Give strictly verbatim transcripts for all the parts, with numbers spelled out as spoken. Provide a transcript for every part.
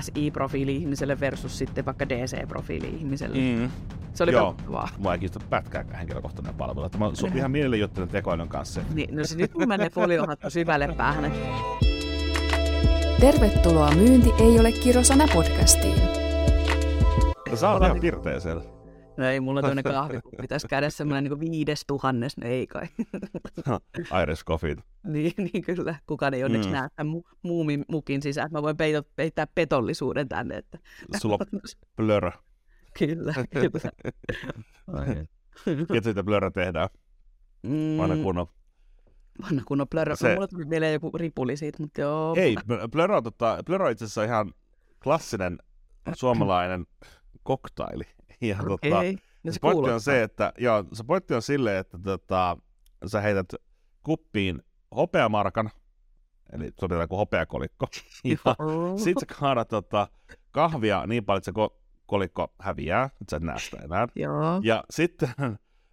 S I-profiili-ihmiselle versus sitten vaikka D C-profiili-ihmiselle. Mm. Se oli kattavaa. Mua ei kiinnostaa pätkääkään henkilökohtainen palvelu. Että mä sopii ihan mielelle juttelun tekoälyn kanssa. Niin, no se nyt mun menee foliohattu syvälle päähän. Tervetuloa Myynti ei ole kirosana -podcastiin. Sä oot ihan pirteä siellä. No ei, mulla toinen kahvi. Pitäisi käydä semmoinen niin kuin viides tuhannes, no ei kai. Irish coffee. Niin, niin kyllä. Kukaan ei onneksi mm. näe tämän muumin mukin sisään, että mä voin peito, peittää petollisuuden tänne. Että... Sulla on blörö. Kyllä, kyllä. Ketsi sitä blörö tehdään? Mm. Vanha kunnon. Vanha kunnon blörö. Se... Mulla tuli mieleen joku ripuli siitä, mutta joo. Ei, blörö on, tota, blörö on itse asiassa ihan klassinen suomalainen koktaili. Ja tota, ei, no se pointti on se, että joo, se pointti on sille, että tota, sä heität kuppiin hopeamarkan, eli sovitaan kuin hopeakolikko, ja sit sä kaadat tota, kahvia niin paljon, että se kolikko häviää, että sä et näe sitä enää. Joo. Ja sitten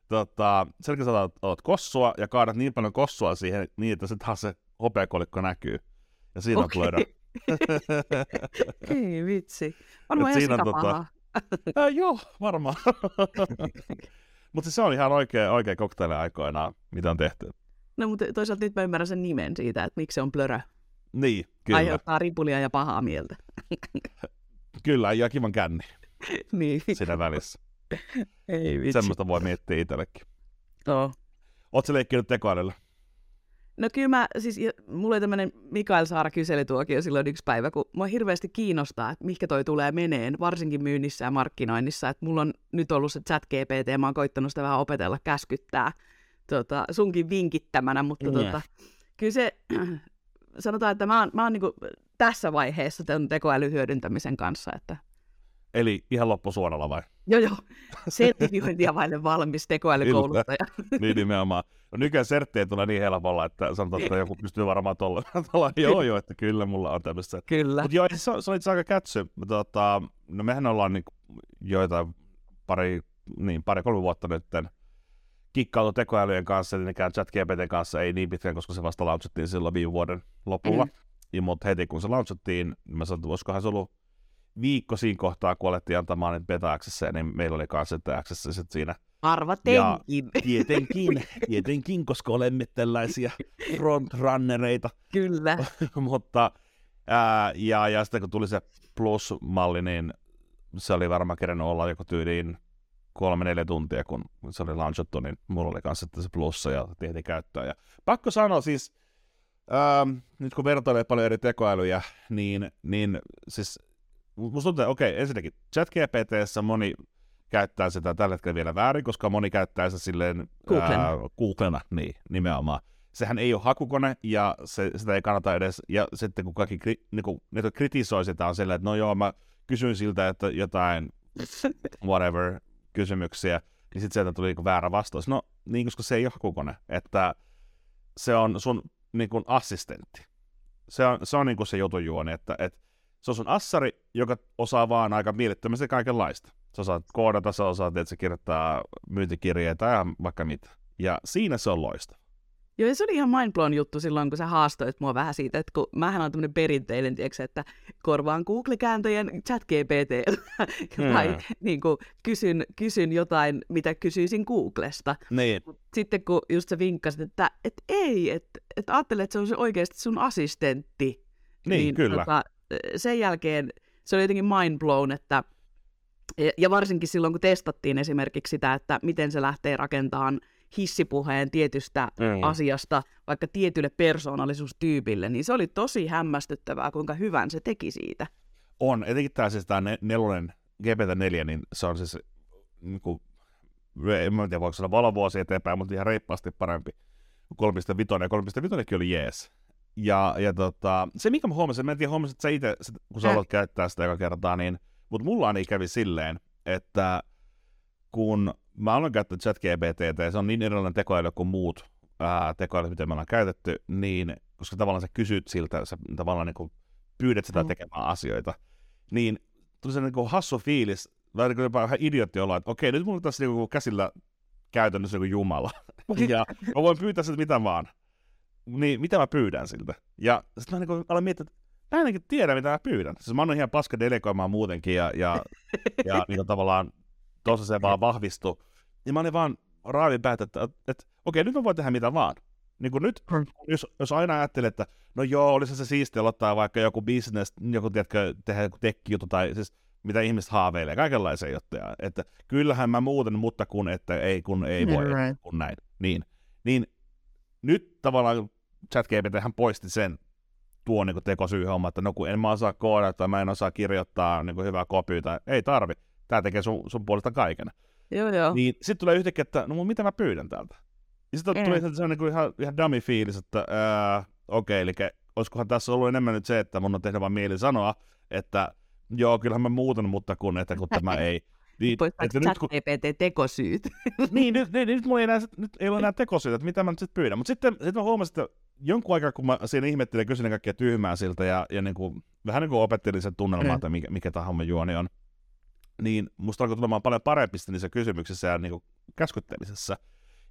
tota, sen jälkeen sä otat kossua ja kaadat niin paljon kossua siihen, niin että se taas se hopeakolikko näkyy, ja siinä okay. on blöda. Ei vitsi, on mua ihan pahaa. Äh, joo, varmaan. Mutta se on ihan oikea, oikea koktaili aikoinaan, mitä on tehty. No, mutta toisaalta nyt mä ymmärrän sen nimen siitä, että miksi se on blörö. Niin, kyllä. Aiheuttaa ripulia ja pahaa mieltä. Kyllä, ja kivan känni. Niin. Siinä välissä. Ei vitsi. Semmoista voi miettiä itsellekin. Joo. Ootko sä leikkinyt tekoälyllä? No kyllä mä, siis mulla oli tämmönen Mikael Saara kyselytuokio silloin yksi päivä, kun mua hirveästi kiinnostaa, että mihinkä toi tulee meneen, varsinkin myynnissä ja markkinoinnissa, että mulla on nyt ollut se ChatGPT ja mä oon koittanut sitä vähän opetella käskyttää tota, sunkin vinkittämänä, mutta yeah. tota, kyllä se, sanotaan, että mä oon, mä oon niinku tässä vaiheessa tämän tekoälyn hyödyntämisen kanssa, että... Eli ihan loppusuoralla vai? Joo, joo. Sertifiointia vaille valmis tekoälykouluttaja. Niin nimenomaan. No, nykyään serttiä tulee niin helpolla, että sanotaan, että joku pystyy varmaan tuolla. Joo, joo, että kyllä mulla on tämmöistä. Kyllä. Mutta joo, se on, se on itse aika kätsy. Tota, no mehän ollaan niin, joitain pari, niin pari-kolme vuotta nytten kikkailu tekoälyjen kanssa, eli nekään ChatGPTn kanssa ei niin pitkään, koska se vasta launchattiin silloin viime vuoden lopulla. Mm-hmm. Mutta heti kun se launchattiin, niin mä sanoin, että olisikohan se ollut viikko siinä kohtaa, kun alettiin antamaan niitä beta-accesseja, niin meillä oli kanssa accessit siinä. Arvatenkin. Ja tietenkin, tietenkin, koska olemme tällaisia frontrunnereita. Kyllä. Mutta, ää, ja, ja sitten kun tuli se plus-malli, niin se oli varmaan kerennyt olla joku tyyliin kolme neljä tuntia, kun se oli launchattu, niin mulla oli kanssa se plussa ja tehtiin käyttöön. Ja pakko sanoa siis, ää, nyt kun vertailee paljon eri tekoälyjä, niin, niin siis musta tuntuu, että okei, ensinnäkin ChatGPT:ssä moni käyttää sitä tällä hetkellä vielä väärin, koska moni käyttää sitä silleen Googlena, ää, Googlena niin, nimenomaan. Sehän ei ole hakukone, ja se, sitä ei kannata edes, ja sitten kun kaikki kri, niin kun, ne kritisoi sitä on silleen, että no joo, mä kysyin siltä, että jotain whatever kysymyksiä, niin sitten sieltä tuli niin kuin väärä vastaus. No niin, koska se ei ole hakukone, että se on sun niin kuin assistentti. Se on se, on niin kuin se jutun juoni, että et, se on sun assari, joka osaa vaan aika mielettömästi kaikenlaista. Sä osaat koodata, sä osaat, että se kirjoittaa myyntikirjeitä ja vaikka mitä. Ja siinä se on loistava. Joo, ja se oli ihan mindblown juttu silloin, kun sä haastoit mua vähän siitä, että kun mähän on tämmöinen perinteinen, tiiäksä, että korvaan Google-kääntöjen ChatGPT tai mm. niin kuin, kysyn, kysyn jotain, mitä kysyisin Googlesta. Niin. Sitten kun just sä vinkkasit, että et ei, että et ajattele, että se on oikeasti sun assistentti. Niin, niin kyllä. Tota, sen jälkeen se oli jotenkin mindblown, että, ja varsinkin silloin, kun testattiin esimerkiksi sitä, että miten se lähtee rakentamaan hissipuheen tietystä mm. asiasta, vaikka tietylle persoonallisuustyypille, niin se oli tosi hämmästyttävää, kuinka hyvän se teki siitä. On, etenkin tämä siis tämä nelonen, G P T neljä, niin se on siis, niin kuin, en mä tiedä voiko sanoa valovuosi eteenpäin, mutta ihan reippaasti parempi. kolme pilkku viisi ja kolme pilkku viisi oli jees. Ja, ja tota, se, mikä mä huomasin, mä en tiedä huomasin, että sä itse, kun sä haluat käyttää sitä joka kertaa, niin, mutta mulla ainakin kävi silleen, että kun mä aloin käyttää ChatGPTtä, ja se on niin erilainen tekoäly kuin muut ää, tekoälyt, mitä me ollaan käytetty, niin, koska tavallaan sä kysyt siltä, sä tavallaan niin pyydät sitä tekemään asioita, niin tuli se niin hassu fiilis, tai niin jopa ihan idiotti olla, että okei, nyt mulla on tässä niin käsillä käytännössä niin Jumala, ja mä voin pyytää sitä mitä vaan. Niin, mitä mä pyydän siltä? Ja sitten mä niin aloin miettiä, että mä en tiedä, mitä mä pyydän. Siis mä oon ihan paska delegoimaan muutenkin, ja, ja, ja niin tavallaan tuossa se vaan vahvistui. Ja mä olin vaan raavin päätä, että, että, että okei, nyt mä voin tehdä mitä vaan. Niin kuin nyt, jos, jos aina ajattelee, että no joo, olisi se siistiä aloittaa vaikka joku business, joku, tiedätkö, tehdä joku tech-juttu, tai siis mitä ihmiset haaveilee, kaikenlaisia juttuja. Että kyllähän mä muuten, mutta kun, että ei, kun ei voi, right. kun näin. Niin, niin nyt tavallaan ChatGPT:hän poisti sen tuo niin tekosyyhomma, että no kun en mä osaa koodata tai mä en osaa kirjoittaa niin hyvää kopyä, tai ei tarvi, tää tekee sun, sun puolesta kaiken. Joo, joo. Niin sit tulee yhtäkkiä, että no mitä mä pyydän täältä? Ja sit tulee mm. se niin ihan, ihan dummy fiilis, että äh, okei, okay, eli olisikohan tässä ollut enemmän nyt se, että mun on tehnyt vaan mieli sanoa, että joo, kyllähän mä muutan, mutta kun, että kun tämä ei. Niin, poistaanko ChatGPT-tekosyyt? Niin, nyt, niin, nyt mulla ei, enää, nyt ei ole enää tekosyytä, että mitä mä nyt sit pyydän. Mutta sitten sit mä huomasin, että jonkun aikaa, kun mä siinä ihmettelin ja kyselin kaikkea tyhmää siltä, ja, ja niin kuin, vähän niin kuin opettelin sen tunnelmaa, että mikä, mikä tämä homma juoni on, niin musta alkoi tulemaan paljon parempista niissä kysymyksissä ja niin kuin käskyttelisessä.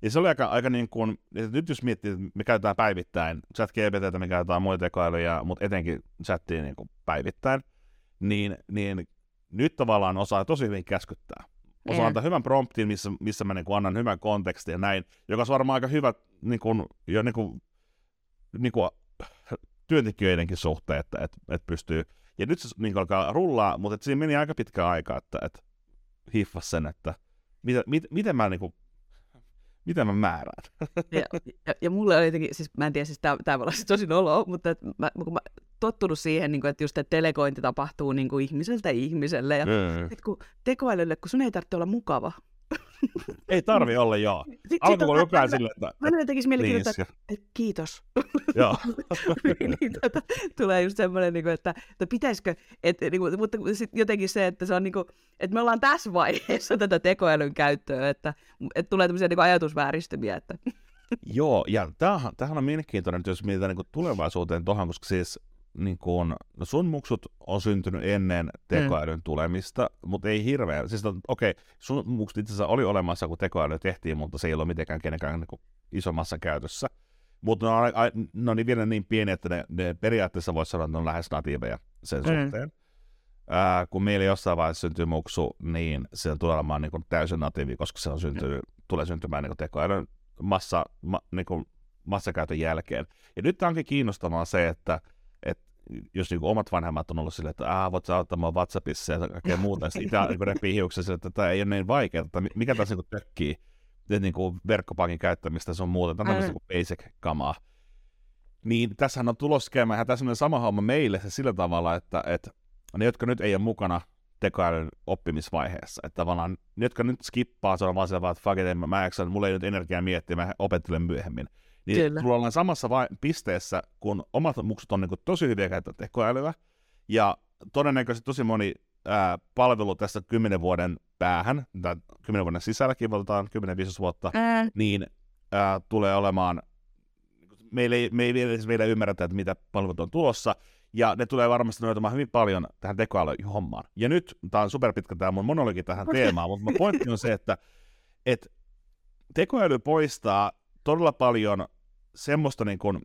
Ja se oli aika, aika niin kuin, nyt jos miettii, että me käytetään päivittäin ChatGPTtä, me käytetään muita tekoälyjä, mutta etenkin chattia niin kuin päivittäin, niin, niin nyt tavallaan osaa tosi hyvin käskyttää. Osaan yeah. antaa hyvän promptin, missä, missä mä niin kuin annan hyvän kontekstin ja näin, joka on varmaan aika hyvä niin kuin, jo niin kuin, niin kuin työntekijöidenkin suhteen, että et, et pystyy. Ja nyt se niin alkaa rullaa, mutta et siinä meni aika pitkä aika, että et hiffas sen, että mitä, mit, miten mä niin kuin, mitä mä määrään? Ja, ja, ja mulle oli jotenkin, siis mä en tiedä, siis tää, tää voi olla siis tosi noloa, mutta et mä, kun mä tottunut siihen, niin kun, että just delegointi tapahtuu niin kun ihmiseltä ihmiselle, ja mm. sit kun tekoälylle, kun sun ei tarvitse olla mukava. Ei tarvi olla, joo. Alkuun on jokainen silleen, että... Mä en tekisi mieli kirjoittaa, että, että kiitos. Joo. Niin, tuota, tulee just semmoinen, että, että pitäisikö... Että, niin kuin, mutta sitten jotenkin se, että, se on, niin kuin, että me ollaan tässä vaiheessa tätä tekoälyn käyttöä, että, että tulee tämmöisiä niin kuin ajatusvääristymiä. Että. Joo, ja tämähän, tämähän on mielenkiintoinen, jos mietitään niin kuin tulevaisuuteen tuohon, koska siis... Niin kun, no sun muksut on syntynyt ennen tekoälyn mm. tulemista, mutta ei hirveän. Siis okei, okay, sun muksut itse asiassa oli olemassa, kun tekoäly tehtiin, mutta se ei ollut mitenkään kenenkään niin isommassa käytössä. Mutta ne on, ne on vielä niin pieni, että ne, ne periaatteessa voisi sanoa, että ne on lähes natiiveja sen mm. suhteen. Ää, kun meillä jossain vaiheessa syntyy muksu, niin se tulee olemaan niin kun täysin natiivi, koska se on syntyy, tulee syntymään niin kun tekoälyn massa, ma, niin kun massakäytön jälkeen. Ja nyt onkin kiinnostavaa se, että jos niinku omat vanhemmat on ollut silleen, että voit sä auttaa mua WhatsAppissa ja kaikkea muuta, ja sitten itse niinku repii hiuksen silleen, että tämä ei ole niin vaikeaa, että mikä tässä niinku tökkii niinku verkkopankin käyttämistä, se on muuta, tämä on tämmöistä niinku basic-kamaa. Niin tässähän on tulossa käymään tämmöinen sama homma meille se sillä tavalla, että, että ne, jotka nyt ei ole mukana tekoälyn oppimisvaiheessa, että tavallaan ne, jotka nyt skippaa, se on vaan siellä, että fuck it, mä eksän, mulla ei nyt energiaa miettiä, mä opettelen myöhemmin. Niin tulla ollaan samassa vai- pisteessä, kun omat muksut on niin kuin tosi hyviä käyttää tekoälyä, ja todennäköisesti tosi moni ää, palvelu tässä kymmenen vuoden päähän, tai kymmenen vuoden sisälläkin, valtaan kymmenen viisitoista vuotta, Ää. niin ää, tulee olemaan, meillä ei, me ei vielä, vielä ymmärretä, että mitä palvelut on tulossa, ja ne tulee varmasti nojautumaan hyvin paljon tähän tekoälyhommaan. Ja nyt, tämä on superpitkä tämä mun monologi tähän okay. teemaan, mutta pointti on se, että et tekoäly poistaa todella paljon semmoista, niin kun,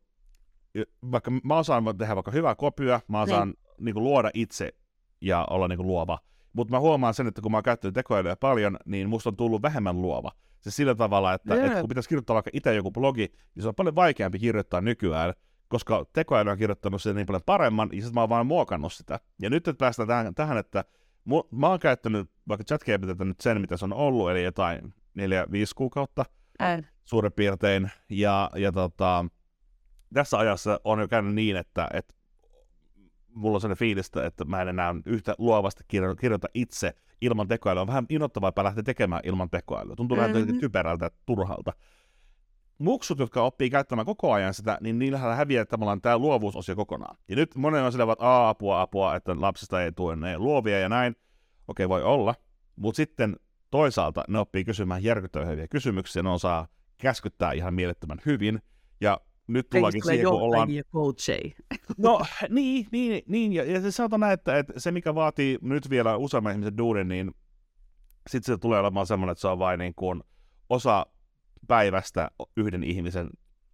vaikka mä osaan tehdä vaikka hyvää kopyä, mä osaan niin kun, luoda itse ja olla niin kun, luova, mutta mä huomaan sen, että kun mä oon käyttänyt tekoälyä paljon, niin musta on tullut vähemmän luova. Se sillä tavalla, että yeah. et kun pitäisi kirjoittaa vaikka itse joku blogi, niin se on paljon vaikeampi kirjoittaa nykyään, koska tekoäly on kirjoittanut sitä niin paljon paremman, ja sit mä oon vaan muokannut sitä. Ja nyt että päästään tähän, tähän että mu- mä oon käyttänyt vaikka ChatGPTtä nyt sen, mitä se on ollut, eli jotain neljä viisi kuukautta, Ään. suurin piirtein, ja, ja tota, tässä ajassa on jo käynyt niin, että, että mulla on sellainen fiilistä, että mä en enää yhtä luovasti kirjo- kirjoita itse ilman tekoälyä. On vähän innoittavaa lähteä tekemään ilman tekoälyä. Tuntuu mm-hmm. vähän typerältä ja turhalta. Muksut, jotka oppii käyttämään koko ajan sitä, niin niillähän häviää tavallaan tämä luovuusosio kokonaan. Ja nyt monen on silleen, että apua, apua, että lapsista ei tule ne luovia ja näin. Okei, voi olla, mutta sitten toisaalta ne oppii kysymään järkyttävän hyviä kysymyksiä, ne osaa käskyttää ihan mielettömän hyvin, ja nyt tullaankin siihen, kun ollaan... No, niin, niin, niin, ja, ja se sanotaan näin, että, että se mikä vaatii nyt vielä useamman ihmisen duunin, niin sitten se tulee olemaan semmoinen, että se on vain niin kuin osa päivästä yhden ihmisen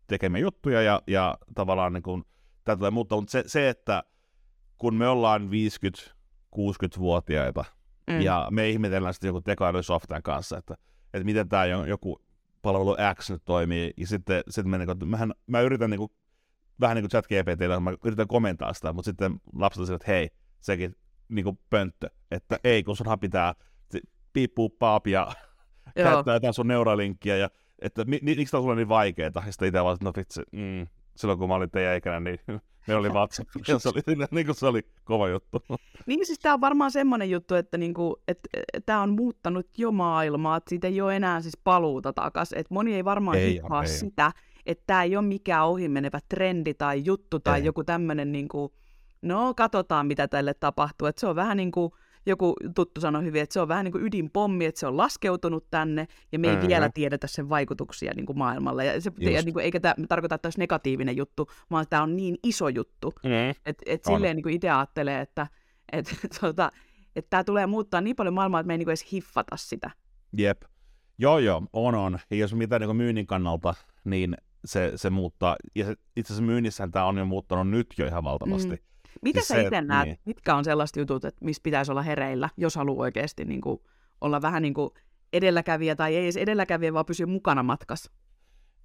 tekemiä juttuja, ja, ja tavallaan niin kuin tämä tulee muuttaa, mutta se, se, että kun me ollaan viisikymmentä-kuusikymmentävuotiaita mm. ja me ihmetellään sitten joku tekoälysoftan kanssa, että, että miten tämä joku palvelu X nyt toimii, ja sitten, sitten me, niin kuin, mähän, mä yritän niin kuin, vähän niin kuin ChatGPT:llä, mä yritän komentaa sitä, mutta sitten lapset on sille, että hei, sekin niin kuin pönttö, että ei, kun sunhan pitää piippuu paap ja käyttää jotain sun neuralinkkiä, ja että mi, miksi tämä on sulle niin vaikeaa, ja sitten itse vaan, no vitsi, mm, silloin kun mä olin teidän ikänä, niin meillä oli WhatsApp, se oli, niin kuin se oli kova juttu. Niin siis tämä on varmaan semmoinen juttu, että niinku, et, tämä on muuttanut jo maailmaa, että siitä ei ole enää siis paluuta takaisin, että moni ei varmaan hipaa sitä, että tämä ei ole mikään ohimenevä trendi tai juttu tai ei. Joku tämmöinen, niinku, no katsotaan mitä tälle tapahtuu, että se on vähän niin kuin joku tuttu sanoi hyvin, että se on vähän niin kuin ydinpommi, että se on laskeutunut tänne, ja me ei mm-hmm. vielä tiedetä sen vaikutuksia niin kuin maailmalle. Ja se, ja niin kuin, eikä tämä tarkoita, että olisi negatiivinen juttu, vaan tämä on niin iso juttu. Mm. Että et silleen niin kuin itse ajattelee, että et, tuota, et tämä tulee muuttaa niin paljon maailmaa, että me ei niin kuin edes hiffata sitä. Jep. Joo, joo, on, on. Ja jos mitään niin kuin myynnin kannalta, niin se, se muuttaa. Ja se, itse asiassa myynnissähän tämä on jo muuttanut nyt jo ihan valtavasti. Mm. Mitä sä itse näet, niin. Mitkä on sellaiset jutut, että missä pitäisi olla hereillä, jos haluaa oikeasti niin kuin, olla vähän niin kuin edelläkävijä tai ei edes edelläkävijä, vaan pysyä mukana matkassa?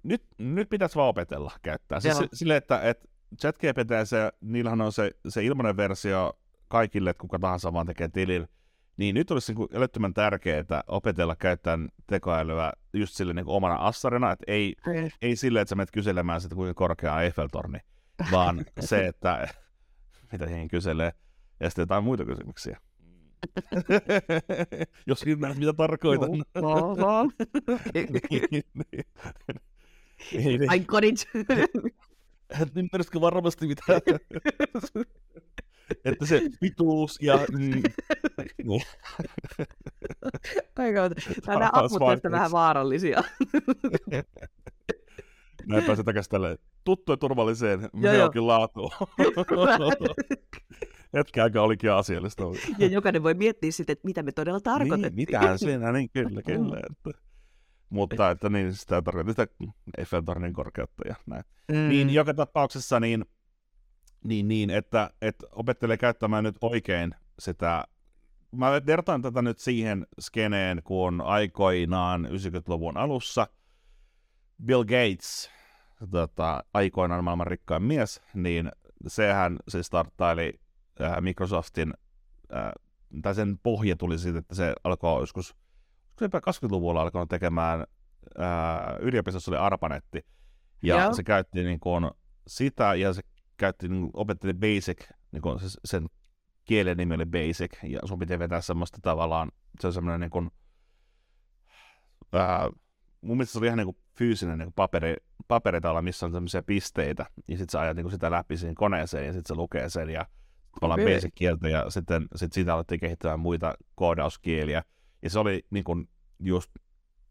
Nyt, nyt pitäisi vaan opetella käyttää. Siis sille, että, että ChatGPT, se, niillähän on se, se ilmainen versio kaikille, että kuka tahansa vaan tekee tilin, niin nyt olisi niin älyttömän tärkeää opetella käyttää tekoälyä just sille niin kuin omana assarina, että ei, ei silleen, että sä menet kyselemään sitä, kuinka korkea on Eiffeltorni, vaan se, että... mitä heihin kyselee, ja sitten jotain muita kysymyksiä. Jos ymmärrät, mitä tarkoitan. No, no, no. niin, niin. I got it. Ymmärrätkö varmasti mitä? Että se pituus ja... Mm, niin. Aika, tämä on nämä aput tästä vähän vaarallisia. Näin pääsee takaisin tälleen tuttuun ja turvalliseen meokin laatuun. Hetken aikaa olikin asiallista. Ja jokainen voi miettiä sitten, että mitä me todella tarkoitettiin. Niin, mitähän siinä, niin kyllä, kyllä. Että. Mutta että niin, sitä tarkoitettiin sitä Eiffeltornin korkeutta ja näin. Mm. Niin, joka tapauksessa niin, niin, niin että, että opettelee käyttämään nyt oikein sitä. Mä vertaan tätä nyt siihen skeneen, kun aikoinaan yhdeksänkymmentäluvun alussa Bill Gates, tota, aikoinaan maailman rikkain mies, niin sehän se starttaili ää, Microsoftin, ää, tai sen pohja tuli siitä, että se alkoi joskus, kaksikymmentäluvulla alkoi tekemään, ää, yliopistossa oli ARPANETi, ja yeah. se käytti niin kuin sitä, ja se käytti, niin kuin, opetteli BASIC, niin kuin se, sen kielen nimi oli BASIC, ja sun pitää vetää semmoista tavallaan, se on semmoinen niin kuin, ää, mun mielestä se oli ihan niin kuin fyysinen niin kuin paperi, paperitaula, missä on tämmöisiä pisteitä, ja sitten sä ajat niin kuin sitä läpi siihen koneeseen, ja sitten se lukee sen, ja ollaan okay. basic-kieltä, ja sitten sit siitä alettiin kehittämään muita koodauskieliä, ja se oli niin kuin just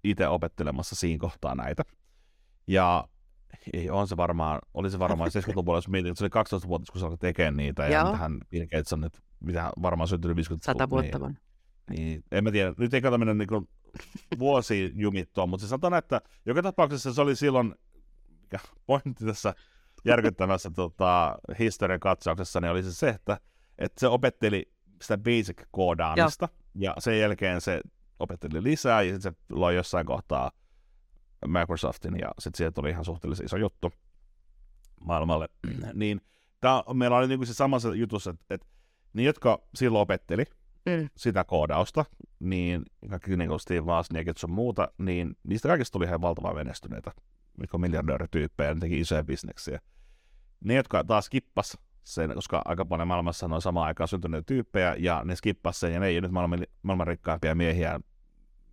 itse opettelemassa siinä kohtaa näitä. Ja ei, on se varmaan, oli se varmaan seitsemänkymmentäluvulla, jos mietin, että se oli kaksitoistavuotias, kun se alkoi tekemään niitä, ja mitähän Bill Gates on nyt, mitähän varmaan syntynyt viisikymmentä vuotta niin, niin, en mä tiedä, nyt ei kato mennä niin kuin vuosi jumittua, mutta se sanotaan, että joka tapauksessa se oli silloin, mikä pointti tässä järkyttämässä tota, historian katsauksessa, niin oli se se, että, että se opetteli sitä basic-koodaamista, ja sen jälkeen se opetteli lisää, ja sitten se loi jossain kohtaa Microsoftin, ja sitten siihen tuli ihan suhteellisen iso juttu maailmalle. niin tää, meillä oli niinku se samassa jutussa, että, että ne, jotka silloin opetteli, Mm. sitä koodausta, niin kaikki niin kuin Steve Wozniak ja sun muuta, niin niistä kaikista tuli ihan valtavan menestyneitä, mitkä on miljardöörityyppejä, ne teki isoja bisneksiä. Ne, jotka taas skippas sen, koska aika paljon maailmassa on samaan aikaan syntyneitä tyyppejä, ja ne skippas sen, ja ne ei ole nyt maailman, maailman rikkaimpia miehiä,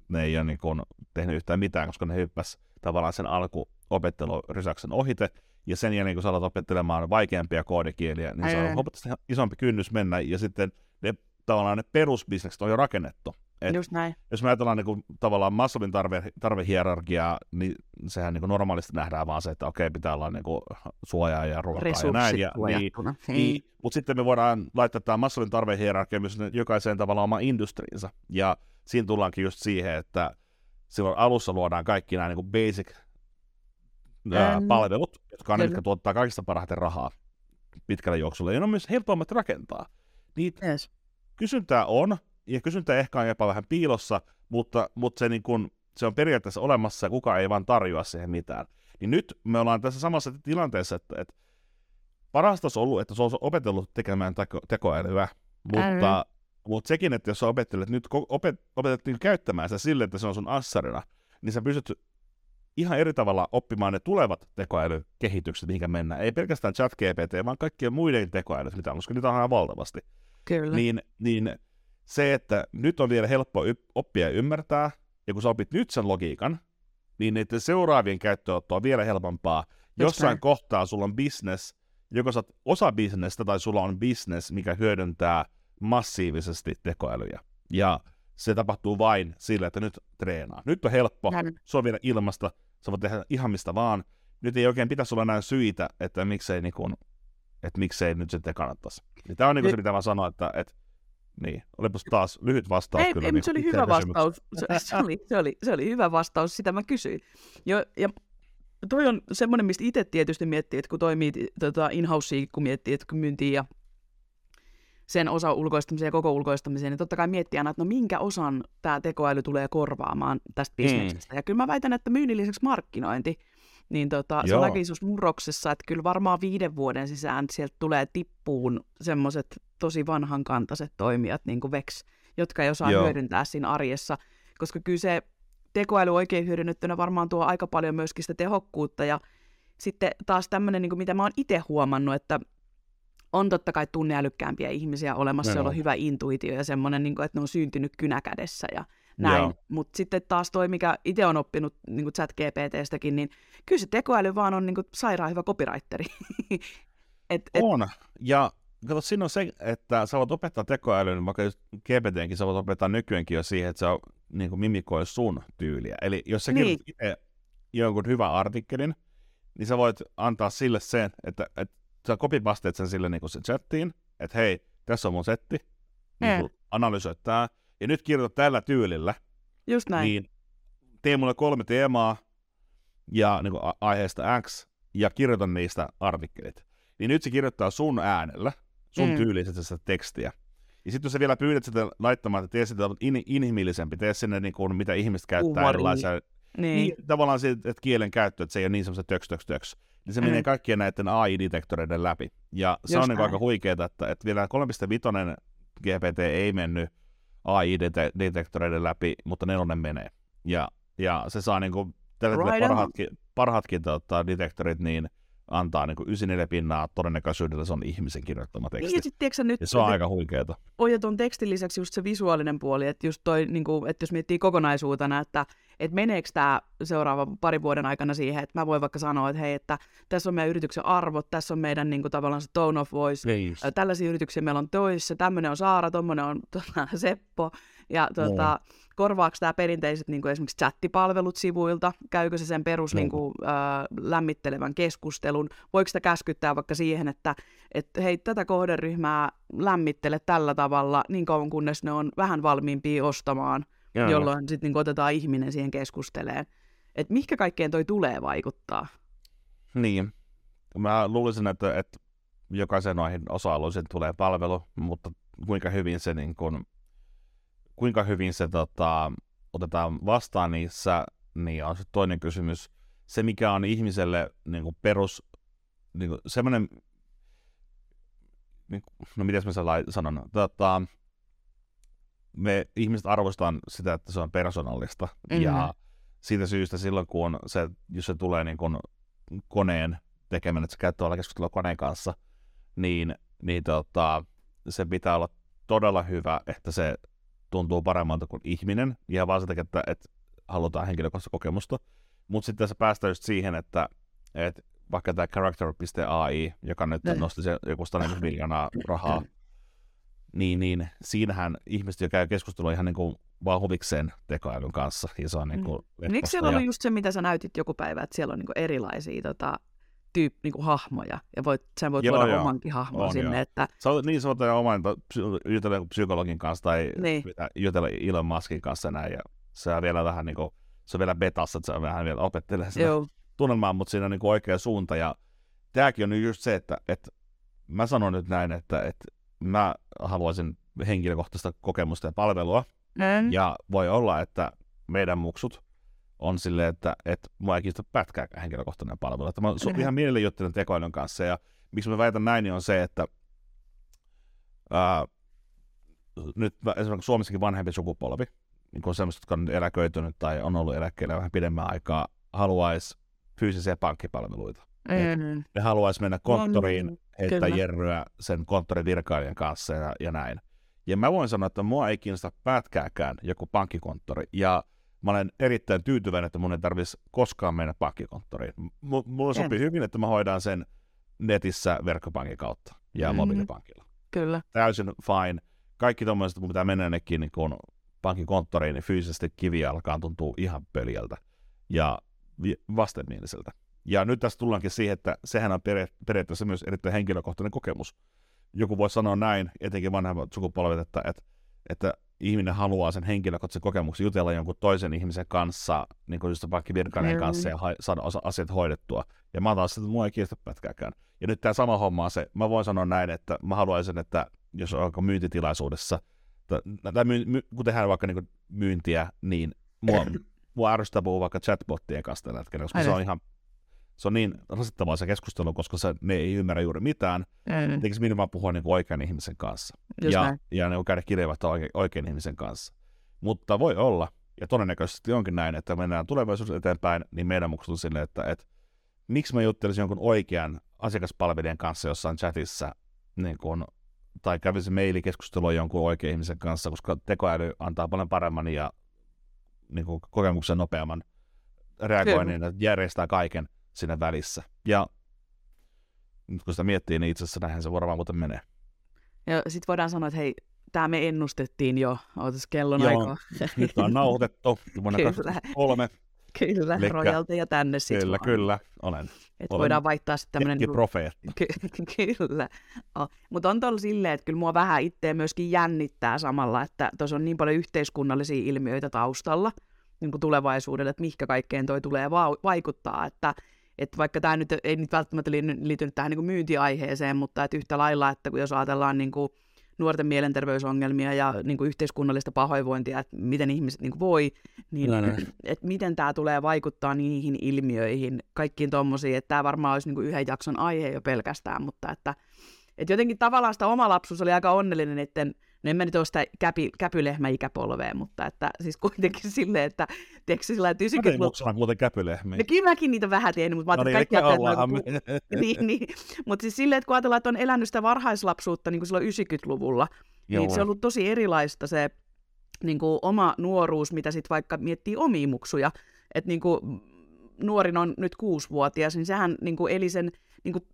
ne ei ole niin kuin tehnyt yhtään mitään, koska ne hyppäs tavallaan sen alkuopettelurysäyksen ohite, ja sen jälkeen, kun sä alat opettelemaan vaikeampia koodikieliä, niin se on huomattavasti isompi kynnys mennä, ja sitten ne tavallaan ne perusbisnekset on jo rakennettu. Et just näin. Jos me ajatellaan niin tavallaan Maslowin tarve, tarvehierarkiaa, niin sehän niin normaalisti nähdään vaan se, että okei, pitää olla niin suojaa ja ruokaa ja näin. Ja, niin, niin, mutta sitten me voidaan laittaa tämä Maslowin tarvehierarkia myös jokaiseen tavallaan omaan industriinsa. Ja siinä tullaankin just siihen, että silloin alussa luodaan kaikki nämä niin basic ää, palvelut, jotka, on, jotka tuottaa kaikista parhaiten rahaa. pitkällä juoksulla, ja ne on myös helpommat rakentaa. Niitä yes. Kysyntää on, ja kysyntä ehkä on jopa vähän piilossa, mutta, mutta se, niin kun, se on periaatteessa olemassa, ja kukaan ei vaan tarjoa siihen mitään. Niin nyt me ollaan tässä samassa tilanteessa, että, että parasta olisi ollut, että se olisi opetellut tekemään teko- tekoälyä, mutta, mutta sekin, että jos sä opettelet, nyt opet- opetettiin käyttämään sitä sille, että se on sun assarina, niin sä pystyt ihan eri tavalla oppimaan ne tulevat tekoälykehitykset, mihinkä mennään. Ei pelkästään ChatGPT, vaan kaikkien muiden tekoälyt, mitä on, koska niitä on aina valtavasti. Kyllä. Niin, niin se, että nyt on vielä helppo oppia ja ymmärtää, ja kun sä opit nyt sen logiikan, niin niiden seuraavien käyttöönotto on vielä helpompaa. Jossain kohtaa sulla on business, joko sä oot osa bisnestä tai sulla on business, mikä hyödyntää massiivisesti tekoälyjä. Ja se tapahtuu vain sillä, että nyt treenaa. Nyt on helppo, se on vielä ilmasta, sä voit tehdä ihan mistä vaan. Nyt ei oikein pitäisi olla enää syitä, että miksei, niin kun, että miksei nyt sitten kannattaisi. Tämä on niin kuin se, mitä mä sanoin, että... että niin, olipas taas lyhyt vastaus. Ei, kyllä, ei niin, se oli hyvä vastaus. Se, se, oli, se, oli, se oli hyvä vastaus, sitä mä kysyin. Jo, ja toi on semmoinen, mistä itse tietysti miettii, että kun toimii tota in-housea, kun miettii, että kun myyntiin ja sen osa ulkoistamiseen ja koko ulkoistamiseen, niin totta kai miettii aina, että no minkä osan tämä tekoäly tulee korvaamaan tästä bisneksestä. Mm. Ja kyllä mä väitän, että myynnin lisäksi markkinointi, niin tota, se on äkisuusmurroksessa, että kyllä varmaan viiden vuoden sisään sieltä tulee tippuun semmoiset tosi vanhankantaiset toimijat, niin kuin Vex, jotka ei osaa Joo. hyödyntää siinä arjessa, koska kyllä se tekoäly oikein hyödynnettynä varmaan tuo aika paljon myöskin sitä tehokkuutta, ja sitten taas tämmöinen, niin kuin mitä mä oon itse huomannut, että on totta kai tunneälykkäämpiä ihmisiä olemassa, joilla on hyvä intuitio ja semmoinen, niin kuin, että ne on syntynyt kynäkädessä ja näin, mutta sitten taas toi, mikä itse on oppinut niin ChatGPTstäkin, niin kyllä se tekoäly vaan on niin kuin sairaan hyvä copywriteri. et, et... On, ja kato, siinä on se, että sä voit opettaa tekoälyn, vaikka G P T:nkin sä voit opettaa nykyäänkin jo siihen, että se on, niin kuin mimikoi sun tyyliä. Eli jos sä kirjoitat niin. itse jonkun hyvän artikkelin, niin sä voit antaa sille sen, että, että sä copypasteet sen sille niin kuin se chattiin, että hei, tässä on mun setti, niin kuin analysoi tää, ja nyt kirjoita tällä tyylillä. Just näin. Niin tee mulle kolme teemaa ja niin kuin aiheesta X, ja kirjoita niistä artikkelit. Niin nyt se kirjoittaa sun äänellä, sun mm. tyylisestä tekstiä. Ja sitten jos sä vielä pyydät sitä laittamaan, että tee sitä in, inhimillisempi, tee sinne niin kuin mitä ihmiset käyttää Uvari. erilaisia. Niin. Niin, tavallaan se, että kielen käyttö, että se ei ole niin semmoista töks, töks, töks. Niin se mm. menee kaikkien näiden A I-detektoreiden läpi. Ja se Just on niin aika huikeeta, että, että vielä kolme pilkku viisi G P T ei mennyt A I-detektoreiden läpi, mutta nelonen menee. Ja, ja se saa niin kuin tällä hetkellä parhaatkin, parhaatkin tota, detektorit, niin antaa niin yhdeksänkymmentäneljä pinnaa, todennäköisyydellä se on ihmisen kirjoittama teksti. Niin, ja, sit, tiiäksä, nyt, ja se on te... aika huikeeta. On, ja tuon tekstin lisäksi just se visuaalinen puoli, että, just toi, niin kuin, että jos miettii kokonaisuutena, että, että meneekö tämä seuraavan parin vuoden aikana siihen, että mä voin vaikka sanoa, että hei, että tässä on meidän yrityksen arvot, tässä on meidän niin kuin, tavallaan se tone of voice, ja tällaisia yrityksiä meillä on töissä, tämmöinen on Saara, tommoinen on tuota, Seppo, ja tuota, no. korvaako tämä perinteiset niin kuin esimerkiksi chattipalvelut sivuilta, käykö se sen perus no. niin kuin, ää, lämmittelevän keskustelun, voiko sitä käskyttää vaikka siihen, että et, hei, tätä kohderyhmää lämmittele tällä tavalla niin kauan kunnes ne on vähän valmiimpia ostamaan, Jaa. jolloin sitten niin otetaan ihminen siihen keskusteleen. Että mihinkä kaikkeen toi tulee vaikuttaa? Niin, mä luulisin, että, että jokaisen noihin osa-alueisiin tulee palvelu, mutta kuinka hyvin se niin kun kuinka hyvin se tota, otetaan vastaan niissä, niin on se toinen kysymys. Se, mikä on ihmiselle niin kuin perus, niin kuin semmoinen, niin kuin, no mitäs mä sanon, tota, me ihmiset arvostetaan sitä, että se on persoonallista, mm-hmm. ja siitä syystä silloin, kun on se, jos se tulee niin kuin koneen tekeminen, että se käyttää olla keskustelua koneen kanssa, niin, niin tota, se pitää olla todella hyvä, että se tuntuu paremmalta kuin ihminen, ihan vaan sitä, että, että halutaan henkilökohtaista kokemusta. Mutta sitten tässä päästään just siihen, että, että vaikka tämä character piste A I, joka nyt nosti se joku sata miljoonaa rahaa, niin, niin siinähän ihmiset jo käy keskustelua ihan niin kuin vaan huvikseen tekoälyn kanssa. Ja se on niin kuin mm. Eikö siellä ollut just se, mitä sä näytit joku päivä, että siellä on niin kuin erilaisia tota, tyyp, niin kuin hahmoja, ja voit, sä voit joo, luoda joo. omankin hahmon on, sinne. Että... Sä, niin, sä voit oman, jutella psykologin kanssa tai niin. jutella Elon Muskin kanssa näin, ja se on vielä vähän niin kuin, se on vielä betassa, että se vähän vielä opettelee sitä tunnelmaa, mutta siinä on niin kuin oikea suunta, ja tämäkin on just se, että, että mä sanon nyt näin, että, että mä haluaisin henkilökohtaista kokemusta ja palvelua. Mm. Ja voi olla, että meidän muksut on silleen, että, että mua ei kiinnosta pätkääkään henkilökohtainen palvelu. Että mä oon mm. ihan mielellä juttelen tekoälyn kanssa. Ja miksi mä väitän näin, niin on se, että ää, nyt esimerkiksi Suomessakin vanhempi sukupolvi, niin sellaiset, jotka on eläköitynyt tai on ollut eläkkeellä vähän pidemmän aikaa, haluaisi fyysisiä pankkipalveluita. Mm. Ne haluaisi mennä konttoriin, on, heittää kyllä. jerryä sen konttorin virkailijan kanssa ja, ja näin. Ja mä voin sanoa, että mua ei kiinnosta pätkääkään joku pankkikonttori. Ja mä olen erittäin tyytyväinen, että mun ei tarvitsisi koskaan mennä pankkikonttoriin. M- mulla sopii mm. hyvin, että mä hoidan sen netissä verkkopankin kautta ja mm-hmm. mobiilipankilla. Kyllä. Täysin fine. Kaikki tommoiset, kun pitää mennä jonnekin niin kun pankkikonttoriin, niin fyysisesti kivi alkaa tuntua ihan pöljältä ja vastenmieliseltä. Ja nyt tässä tullaankin siihen, että sehän on peri- periaatteessa myös erittäin henkilökohtainen kokemus. Joku voi sanoa näin, etenkin vanhemmat sukupolvet, että, että, että ihminen haluaa sen henkilökohtaisen kokemuksen jutella jonkun toisen ihmisen kanssa, niin kuin just pankkivirkailijan kanssa, ja ha- saada osa- asiat hoidettua. Ja mä taas, että mua ei kiinnosta pätkääkään. Ja nyt tämä sama homma on se, mä voin sanoa näin, että mä haluaisin, että jos on myyntitilaisuudessa, tai myy- my- kun tehdään vaikka niin myyntiä, niin mua, mua ärsyttää puhua vaikka chatbottien kanssa tällä hetkellä, koska se on ihan... Se on niin rasittavaa se keskustelu, koska se, ne ei ymmärrä juuri mitään. Mm. Teikö minä vaan puhua niin kuin oikean ihmisen kanssa? Just ja näin. Ja ne on käydä kirjeenvaihtaa oikein, oikean ihmisen kanssa. Mutta voi olla, ja todennäköisesti onkin näin, että mennään tulevaisuudessa eteenpäin, niin meidän muksut on silleen, että et, miksi mä juttelisin jonkun oikean asiakaspalvelijan kanssa jossain chatissa, niin kun, tai kävisin mailikeskustelua jonkun oikean ihmisen kanssa, koska tekoäly antaa paljon paremman ja niin kun, kokemuksen nopeamman reagoinnin, että järjestää kaiken siinä välissä. Ja nyt kun sitä miettii, niin itse asiassa näinhän se varmaan muuten menee. Ja sit voidaan sanoa, että hei, tää me ennustettiin jo. Ootas kellon Joo, aikaa. Nyt on nauhoitettu vuonna kaksituhattakolme. Kyllä, Elikkä, rojalteja tänne sit Kyllä, vaan. kyllä, olen. Et olen voidaan vaihtaa sit tämmönen... Hetkiprofeetta. Kyllä. Oh. Mutta on tolla silleen, että kyllä mua vähän itseä myöskin jännittää samalla, että tuossa on niin paljon yhteiskunnallisia ilmiöitä taustalla niin kuin tulevaisuudelle, että mihinkä kaikkeen toi tulee va- vaikuttaa, että Että vaikka tämä nyt ei nyt välttämättä liittynyt tähän niin kuin myyntiaiheeseen, mutta että yhtä lailla, että jos ajatellaan niin kuin nuorten mielenterveysongelmia ja niin kuin yhteiskunnallista pahoinvointia, että miten ihmiset niin kuin voi, niin että miten tämä tulee vaikuttaa niihin ilmiöihin, kaikkiin tuommoisiin, että tämä varmaan olisi niin kuin yhden jakson aihe jo pelkästään, mutta että, että jotenkin tavallaan sitä oma lapsuus oli aika onnellinen, että no en mä nyt ole sitä käpi, käpylehmä-ikäpolvea, mutta että siis kuitenkin silleen, että tiedätkö se sillä tavalla... Mä tein muksana muuten käpylehmiä. No kyllä mäkin niitä vähän tiedän, mutta mä ajattelin, no, että kaikki ajatellaan... Kun... niin, niin. Mutta siis silleen, että kun ajatellaan, että on elänyt sitä varhaislapsuutta niin kuin silloin yhdeksänkymmentäluvulla, Joo. niin se on ollut tosi erilaista se niin kuin oma nuoruus, mitä sitten vaikka miettii omia muksuja. Että niin kuin nuorin on nyt kuusivuotias, niin sehän niin kuin eli sen niin kuin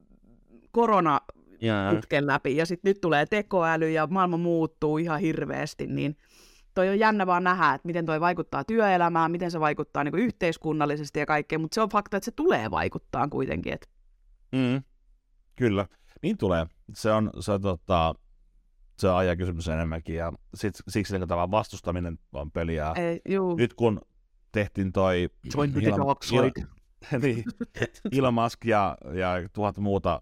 korona... Yeah. putken läpi, ja sitten nyt tulee tekoäly, ja maailma muuttuu ihan hirveästi, niin toi on jännä vaan nähdä, että miten toi vaikuttaa työelämään, miten se vaikuttaa niinku yhteiskunnallisesti ja kaikkeen, mutta se on fakta, että se tulee vaikuttaa kuitenkin. Et... Mm. Kyllä, niin tulee. Se on, se on, tota, se on ajakysymys enemmänkin, ja sit, siksi tavallaan vastustaminen on pöliä. Ei, nyt kun tehtiin toi... Join with the dogs, like. Elon Musk ja, ja tuhat muuta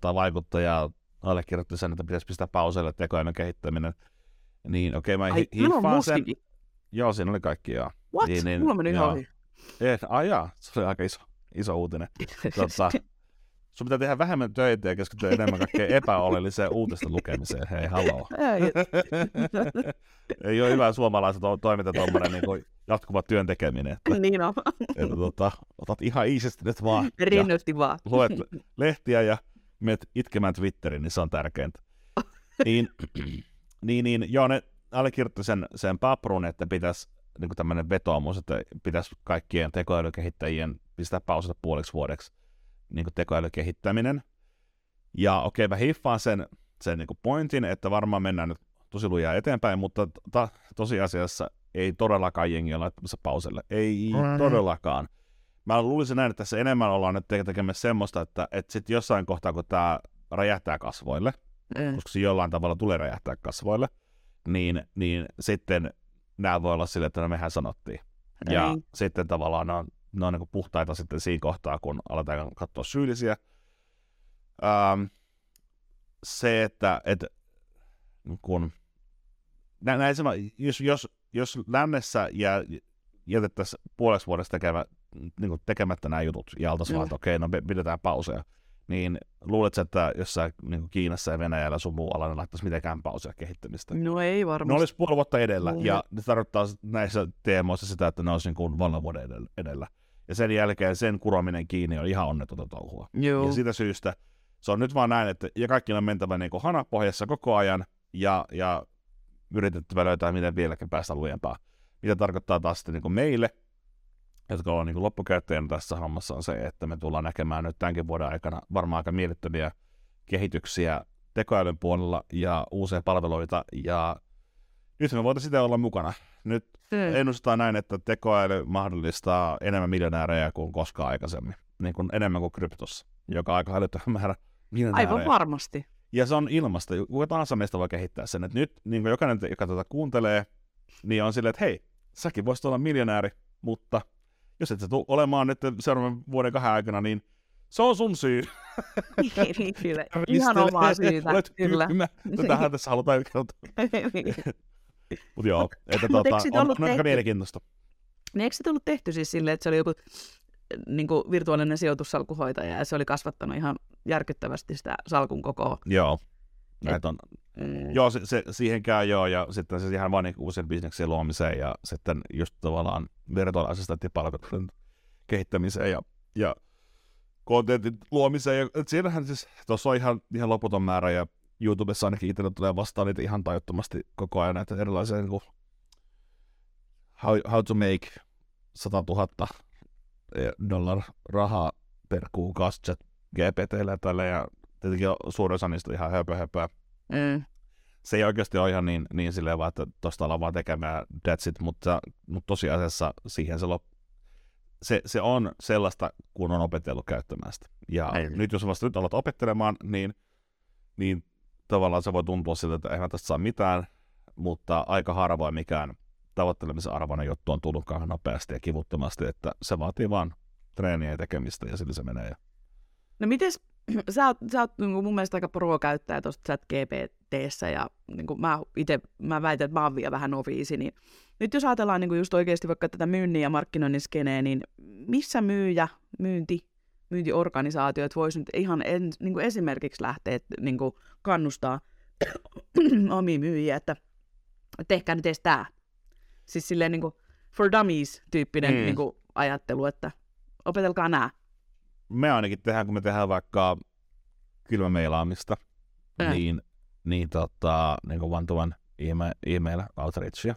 tai vaikuttaja allekirjoitti sen, että pitäisi pistää pauselle tekoälyn kehittäminen. Niin okei, okay, mä hi- hiiffaan sen. Mustikin. Joo, siinä oli kaikki, joo. What? Niin, niin, Mulla meni ihan ohi. Eh, ajaa, se oli aika iso, iso uutinen. Totta, sun pitää tehdä vähemmän töitä ja keskittyä enemmän kaikkeen epäoleelliseen uutisten lukemiseen. Hei, haloo. Ei ole hyvä suomalaisen to- toiminta tuommoinen niin jatkuva työn tekeminen. Että, niin on. Että, tota, otat ihan iisisti nyt vaan. Rinnösti vaan. Luet lehtiä ja menet itkemään Twitterin, niin se on tärkeintä. Niin, niin, niin joo, ne allekirjoitti sen, sen paprun, että pitäisi niin tämmöinen vetoomus, että pitäisi kaikkien tekoälykehittäjien pistää pausata puoliksi vuodeksi niin tekoälykehittäminen. Ja okei, okay, mä hiffaan sen, sen niin pointin, että varmaan mennään nyt tosi lujaa eteenpäin, mutta ta, tosiasiassa ei todellakaan jengi ole laittamassa pauselle. Ei mm. todellakaan. Mä luulisin näin, että tässä enemmän ollaan nyt tekemässä semmoista, että, että sitten jossain kohtaa, kun tämä räjähtää kasvoille, mm. koska se jollain tavalla tulee räjähtää kasvoille, niin, niin sitten nämä voi olla sille, että no mehän sanottiin. Mm. Ja sitten tavallaan ne on, ne on niin puhtaita sitten siinä kohtaa, kun aletaan katsoa syyllisiä. Ähm, se, että et, kun, nä, näin sama, jos, jos, jos lännessä jää, jätettäisiin puoleksi vuodessa tekemä, niin tekemättä nämä jutut ja altaisi vaan, että okei, okay, no pidetään pauseja, niin luuletko, että jossain niin Kiinassa ja Venäjällä sun muualla ne laittaisi mitenkään pauseja kehittämistä? No ei varmasti. Ne olisi puoli vuotta edellä, no, ja ne tarkoittaa näissä teemoissa sitä, että ne olisi niin kuin vanhan vuoden edellä. Ja sen jälkeen sen kurominen kiinni on ihan onnetonta touhua. Joo. Ja siitä syystä se on nyt vaan näin, että ja kaikki on mentävä niin kuin hanapohjassa koko ajan ja, ja yritettävä löytää, miten vieläkin päästä lujempaa. Mitä tarkoittaa taas sitten niin kuin meille, jotka on niin kuin loppukäyttäjänä tässä hommassa, on se, että me tullaan näkemään nyt tämänkin vuoden aikana varmaan aika mielettömiä kehityksiä tekoälyn puolella ja uusia palveluita. Ja nyt me voitaisiin sitä olla mukana. Nyt ennustetaan näin, että tekoäly mahdollistaa enemmän miljonäärejä kuin koskaan aikaisemmin. Niin kuin enemmän kuin kryptossa, joka on aika hälyttävä määrä miljonäärejä. Aivan varmasti. Ja se on ilmasta. Kuka tahansa meistä voi kehittää sen. Et nyt niin kuin jokainen, joka tätä kuuntelee, niin on silleen, että hei, säkin voisit olla miljonääri, mutta jos et sä tule olemaan nyt seuraavan vuoden kahden aikana, niin se on sun syy. Kyllä, ihan omaa syytä. Olet tyhmä. Tätähän tässä halutaan kertoa. Mut joo, että mut, tuota, mut on, on aika mielenkiintoista. Ne eikö se tullut tehty siis silleen, että se oli joku niin kuin virtuaalinen sijoitussalkuhoitaja ja se oli kasvattanut ihan järkyttävästi sitä salkun kokoa? Joo, et, on, mm. joo se, se, siihen käy joo ja sitten se ihan vaan niin uusien bisneksien luomiseen ja sitten just tavallaan virtuaalisesta tipalveluiden kehittämiseen ja, ja kontentin luomiseen. Ja, et siinähän siis tuossa on ihan, ihan loputon määrä ja YouTubessa ainakin itsellä tulee vastaan niitä ihan tajuttomasti koko ajan näitä erilaisia niin kuin how, how to make sata tuhatta dollar rahaa per kuukausi ChatGPT:llä ja tällä, ja tietenkin suurin osa niistä on ihan höpö höpöä. Mm. Se ei oikeasti ole ihan niin, niin silleen vaan, että tuosta ollaan vaan tekemään that's it, mutta, mutta tosiasiassa siihen se loppuu. Se, se on sellaista, kun on opetellut käyttämään sitä. Ja Aini. nyt jos vasta nyt alat opettelemaan, niin niin tavallaan se voi tuntua siltä, että eihän tästä saa mitään, mutta aika harvoin mikään tavoittelemisen arvoinen juttu on tullutkaan nopeasti ja kivuttomasti, että se vaatii vaan treeniä ja tekemistä ja sillä se menee. No mites, sä oot, sä oot niin mun mielestä aika pro-käyttäjä tuosta ChatGPT:ssä ja niin mä itse mä väitän, että mä oon vielä vähän noviisi, niin nyt jos ajatellaan niin just oikeasti vaikka tätä myynnin ja markkinoinnin skeneen, niin missä myyjä, myynti, myyntiorganisaatioita voisi nyt ihan en, niin kuin esimerkiksi lähteä niin kuin kannustaa omia myyjiä, että tehkää nyt edes tää. Siis silleen niin kuin for dummies-tyyppinen mm. niin kuin ajattelu, että opetelkaa nää. Me ainakin tehdään, kun me tehdään vaikka kylmämeilaamista, äh. niin, niin, tota, niin kuin one-to-one email outreachia,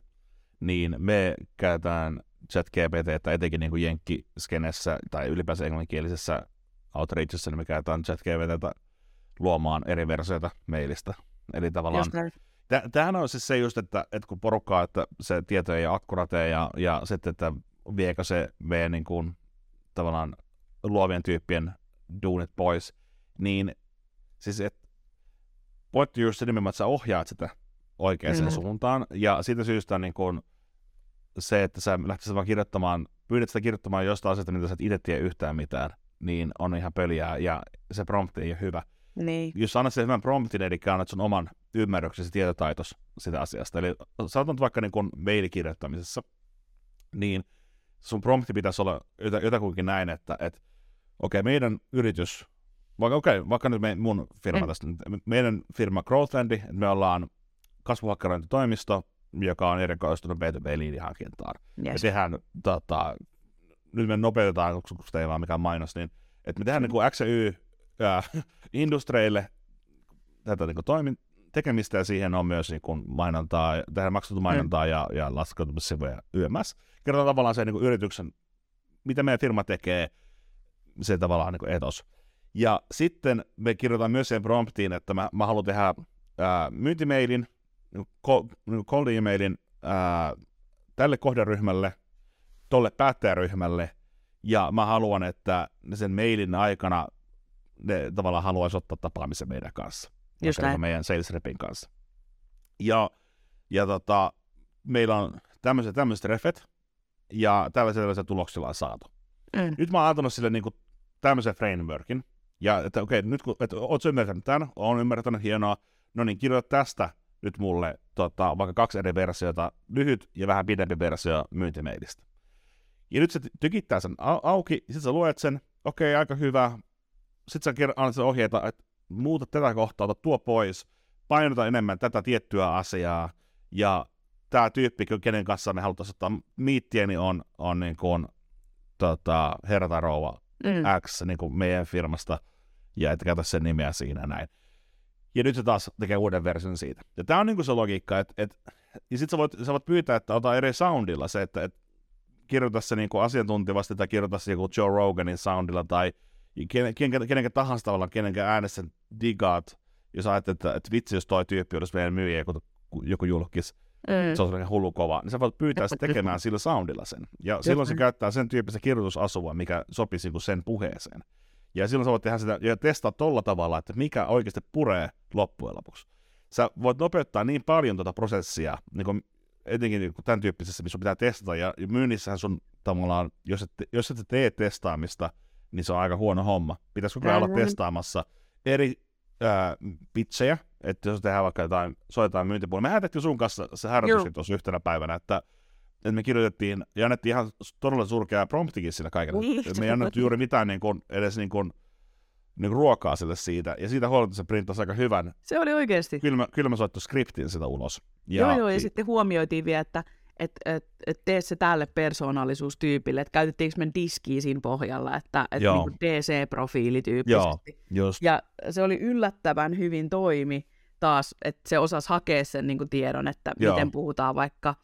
niin me käytetään ChatGPT, että etenkin niin kuin jenkkiskenessä tai ylipäänsä englanninkielisessä outreachissa, niin me käytetään ChatGPTtä luomaan eri versioita mailista. Eli tavallaan, täh- tämähän on siis se just, että, että kun porukkaa, että se tieto ei ole akkurateja ja, ja sitten, että viekö se vee niin kuin tavallaan luovien tyyppien duunit pois, niin siis, että pointti just se nimenomaan, että sä ohjaat sitä oikeaan mm-hmm. suuntaan, ja siitä syystä niin kuin se, että sä lähtisit vaan kirjoittamaan, pyydät sitä kirjoittamaan jostain asiasta, mitä sä et itse tiedä yhtään mitään, niin on ihan pöljää ja se prompti ei ole hyvä. Niin. Jos annat sen hyvän promptin, eli annat sun oman ymmärryksesi, tietotaitos sitä asiasta. Eli sä oot vaikka niin kun mailikirjoittamisessa, niin sun prompti pitäisi olla jotakuinkin näin, että et, okei, okay, meidän yritys, vaikka, okay, vaikka nyt me, mun firma tästä, mm. meidän firma Growthlandi, me ollaan kasvuhakkerointitoimisto, joka on erikoistunut B two B-liidihankintaan. Yes. Me tehdään, tota, nyt me nopeutetaan, kun se ei vaan mikään mainos, niin että me tehdään mm. niin X Y-industreille tätä niin kuin tekemistä, ja siihen on myös niin mainontaa, tehdään maksuttu mainontaa mm. ja, ja laskeutumissivuja yömässä. Kerrotaan tavallaan se niin kuin yrityksen, mitä meidän firma tekee, se tavallaan niin kuin etos. Ja sitten me kirjoitetaan myös sen promptiin, että mä, mä haluan tehdä ää, myyntimeilin, cold emailin ää, tälle kohderyhmälle, tolle päättäjäryhmälle, ja mä haluan, että sen mailin aikana ne tavallaan haluaisi ottaa tapaamisen meidän kanssa. Meidän sales repin kanssa. Ja, ja tota, meillä on tämmöiset tämmöiset refet, ja tällaisia, tällaisia tuloksilla on saatu. Mm. Nyt mä oon antanut sille niinku tämmöisen frameworkin, Ja että okei, nyt kun et, oot sä ymmärtänyt tämän, oon ymmärtänyt, hienoa, no niin kirjoita tästä nyt mulle tota, vaikka kaksi eri versiota, lyhyt ja vähän pidempi versio myyntimeilistä. Ja nyt se tykittää sen auki, sit sä luet sen, okei, aika hyvä, sit sä annat sen ohjeita, että muuta tätä kohtaa, ota tuo pois, painota enemmän tätä tiettyä asiaa, ja tää tyyppi, kenen kanssa me halutaan ottaa miittiä, niin on, on niin kuin, tota, herra tai rouva X niin kuin meidän firmasta, ja et käytä sen nimeä siinä näin. Ja nyt se taas tekee uuden version siitä. Ja tää on niin kuin se logiikka, että et, ja sit sä voit, sä voit pyytää, että ota eri soundilla se, että et, kirjoita se niin kuin asiantuntivasti, tai kirjoita se joku Joe Roganin soundilla, tai ken, ken, ken, kenenkä tahansa tavalla, kenenkä äänessä digaat, jos ajattelet, että, että vitsi, jos toi tyyppi olisi meidän myyjä, joku, joku julkis, mm. se on sellainen hullu kova, niin sä voit pyytää sitä tekemään sillä soundilla sen. Ja Jep. silloin se käyttää sen tyyppistä kirjoitusasua, mikä sopisi sen puheeseen. Ja silloin sä voit tehdä sitä ja testaa tolla tavalla, että mikä oikeasti puree loppujen lopuksi. Sä voit nopeuttaa niin paljon tuota prosessia, niin kun, etenkin niin kun tämän tyyppisessä, missä pitää testata. Ja myynnissähän sun tavallaan, jos et, jos et tee testaamista, niin se on aika huono homma. Pitäisi koko ajan olla testaamassa eri ää, pitchejä, että jos tehdään vaikka jotain, soitetaan myyntipuolella. Mehän tehtiin sun kanssa se harjoituskin tuossa yhtenä päivänä, että, että me kirjoitettiin ja annettiin ihan todella surkeaa promptikin sillä kaikella. Me ei annettu juuri mitään niin kuin, edes niin kuin, niin kuin ruokaa sille siitä, ja siitä huolimatta se printtasi aika hyvän. Se oli oikeasti. Kylmä, kylmä soittu skriptin sitä ulos. Ja joo, joo, ja sitten huomioitiin vielä, että et, et, et tee se tälle persoonallisuustyypille, että käytettiinkö me diskiä siinä pohjalla, että et niin D C-profiili tyyppisesti. Ja se oli yllättävän hyvin toimi taas, että se osasi hakea sen niin kuin tiedon, että joo. miten puhutaan vaikka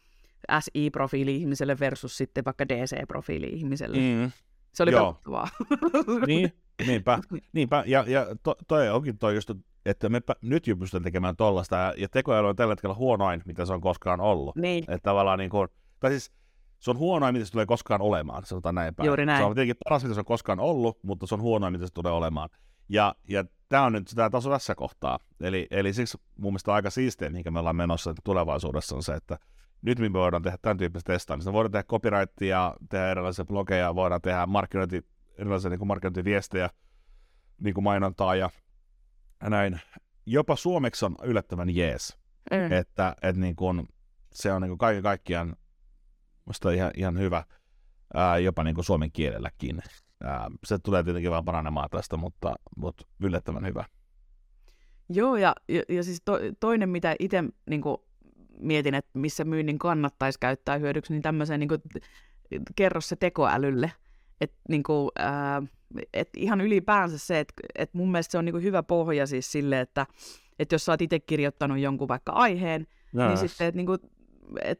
S I-profiili-ihmiselle versus sitten vaikka D C-profiili-ihmiselle. Mm. Se oli katsottavaa. Niin, niinpä, niinpä. Ja, ja to, toi onkin toi just, että me nyt jo pystytään tekemään tollaista, ja tekoäly on tällä hetkellä huonoin, mitä se on koskaan ollut. Niin. Että tavallaan niin kuin, tai siis se on huonoin, mitä se tulee koskaan olemaan, sanotaan näin päin. Juuri näin. Se on tietenkin paras, mitä se on koskaan ollut, mutta se on huonoin, mitä se tulee olemaan. Ja, ja tämä on nyt tämä taso tässä kohtaa. Eli, eli siksi mun mielestä on aika siistiä, mihin me ollaan menossa tulevaisuudessa, on se, että nyt me voidaan tehdä tämän tyyppistä testaamista. Voidaan tehdä copyrightia, tehdä erilaisia blogeja, voidaan tehdä markkinointi, erilaisia niin kuin markkinointiviestejä, niin kuin mainontaa ja näin. Jopa suomeksi on yllättävän jees. Mm. Että et niin kuin, se on niin kuin kaiken kaikkiaan musta ihan, ihan hyvä, ää, jopa niin kuin suomen kielelläkin. Ää, se tulee tietenkin vaan paranemaan tästä, mutta, mutta yllättävän hyvä. Joo, ja, ja, ja siis to, toinen, mitä itse niin kuin mietin, että missä myynnin kannattaisi käyttää hyödyksi, niin tämmöiseen niin kuin, kerro se tekoälylle. Et, niin kuin, ää, et ihan ylipäänsä se, että et mun mielestä se on niin kuin hyvä pohja siis sille, että et jos sä oot itse kirjoittanut jonkun vaikka aiheen, yes. niin sitten et, niin kuin, et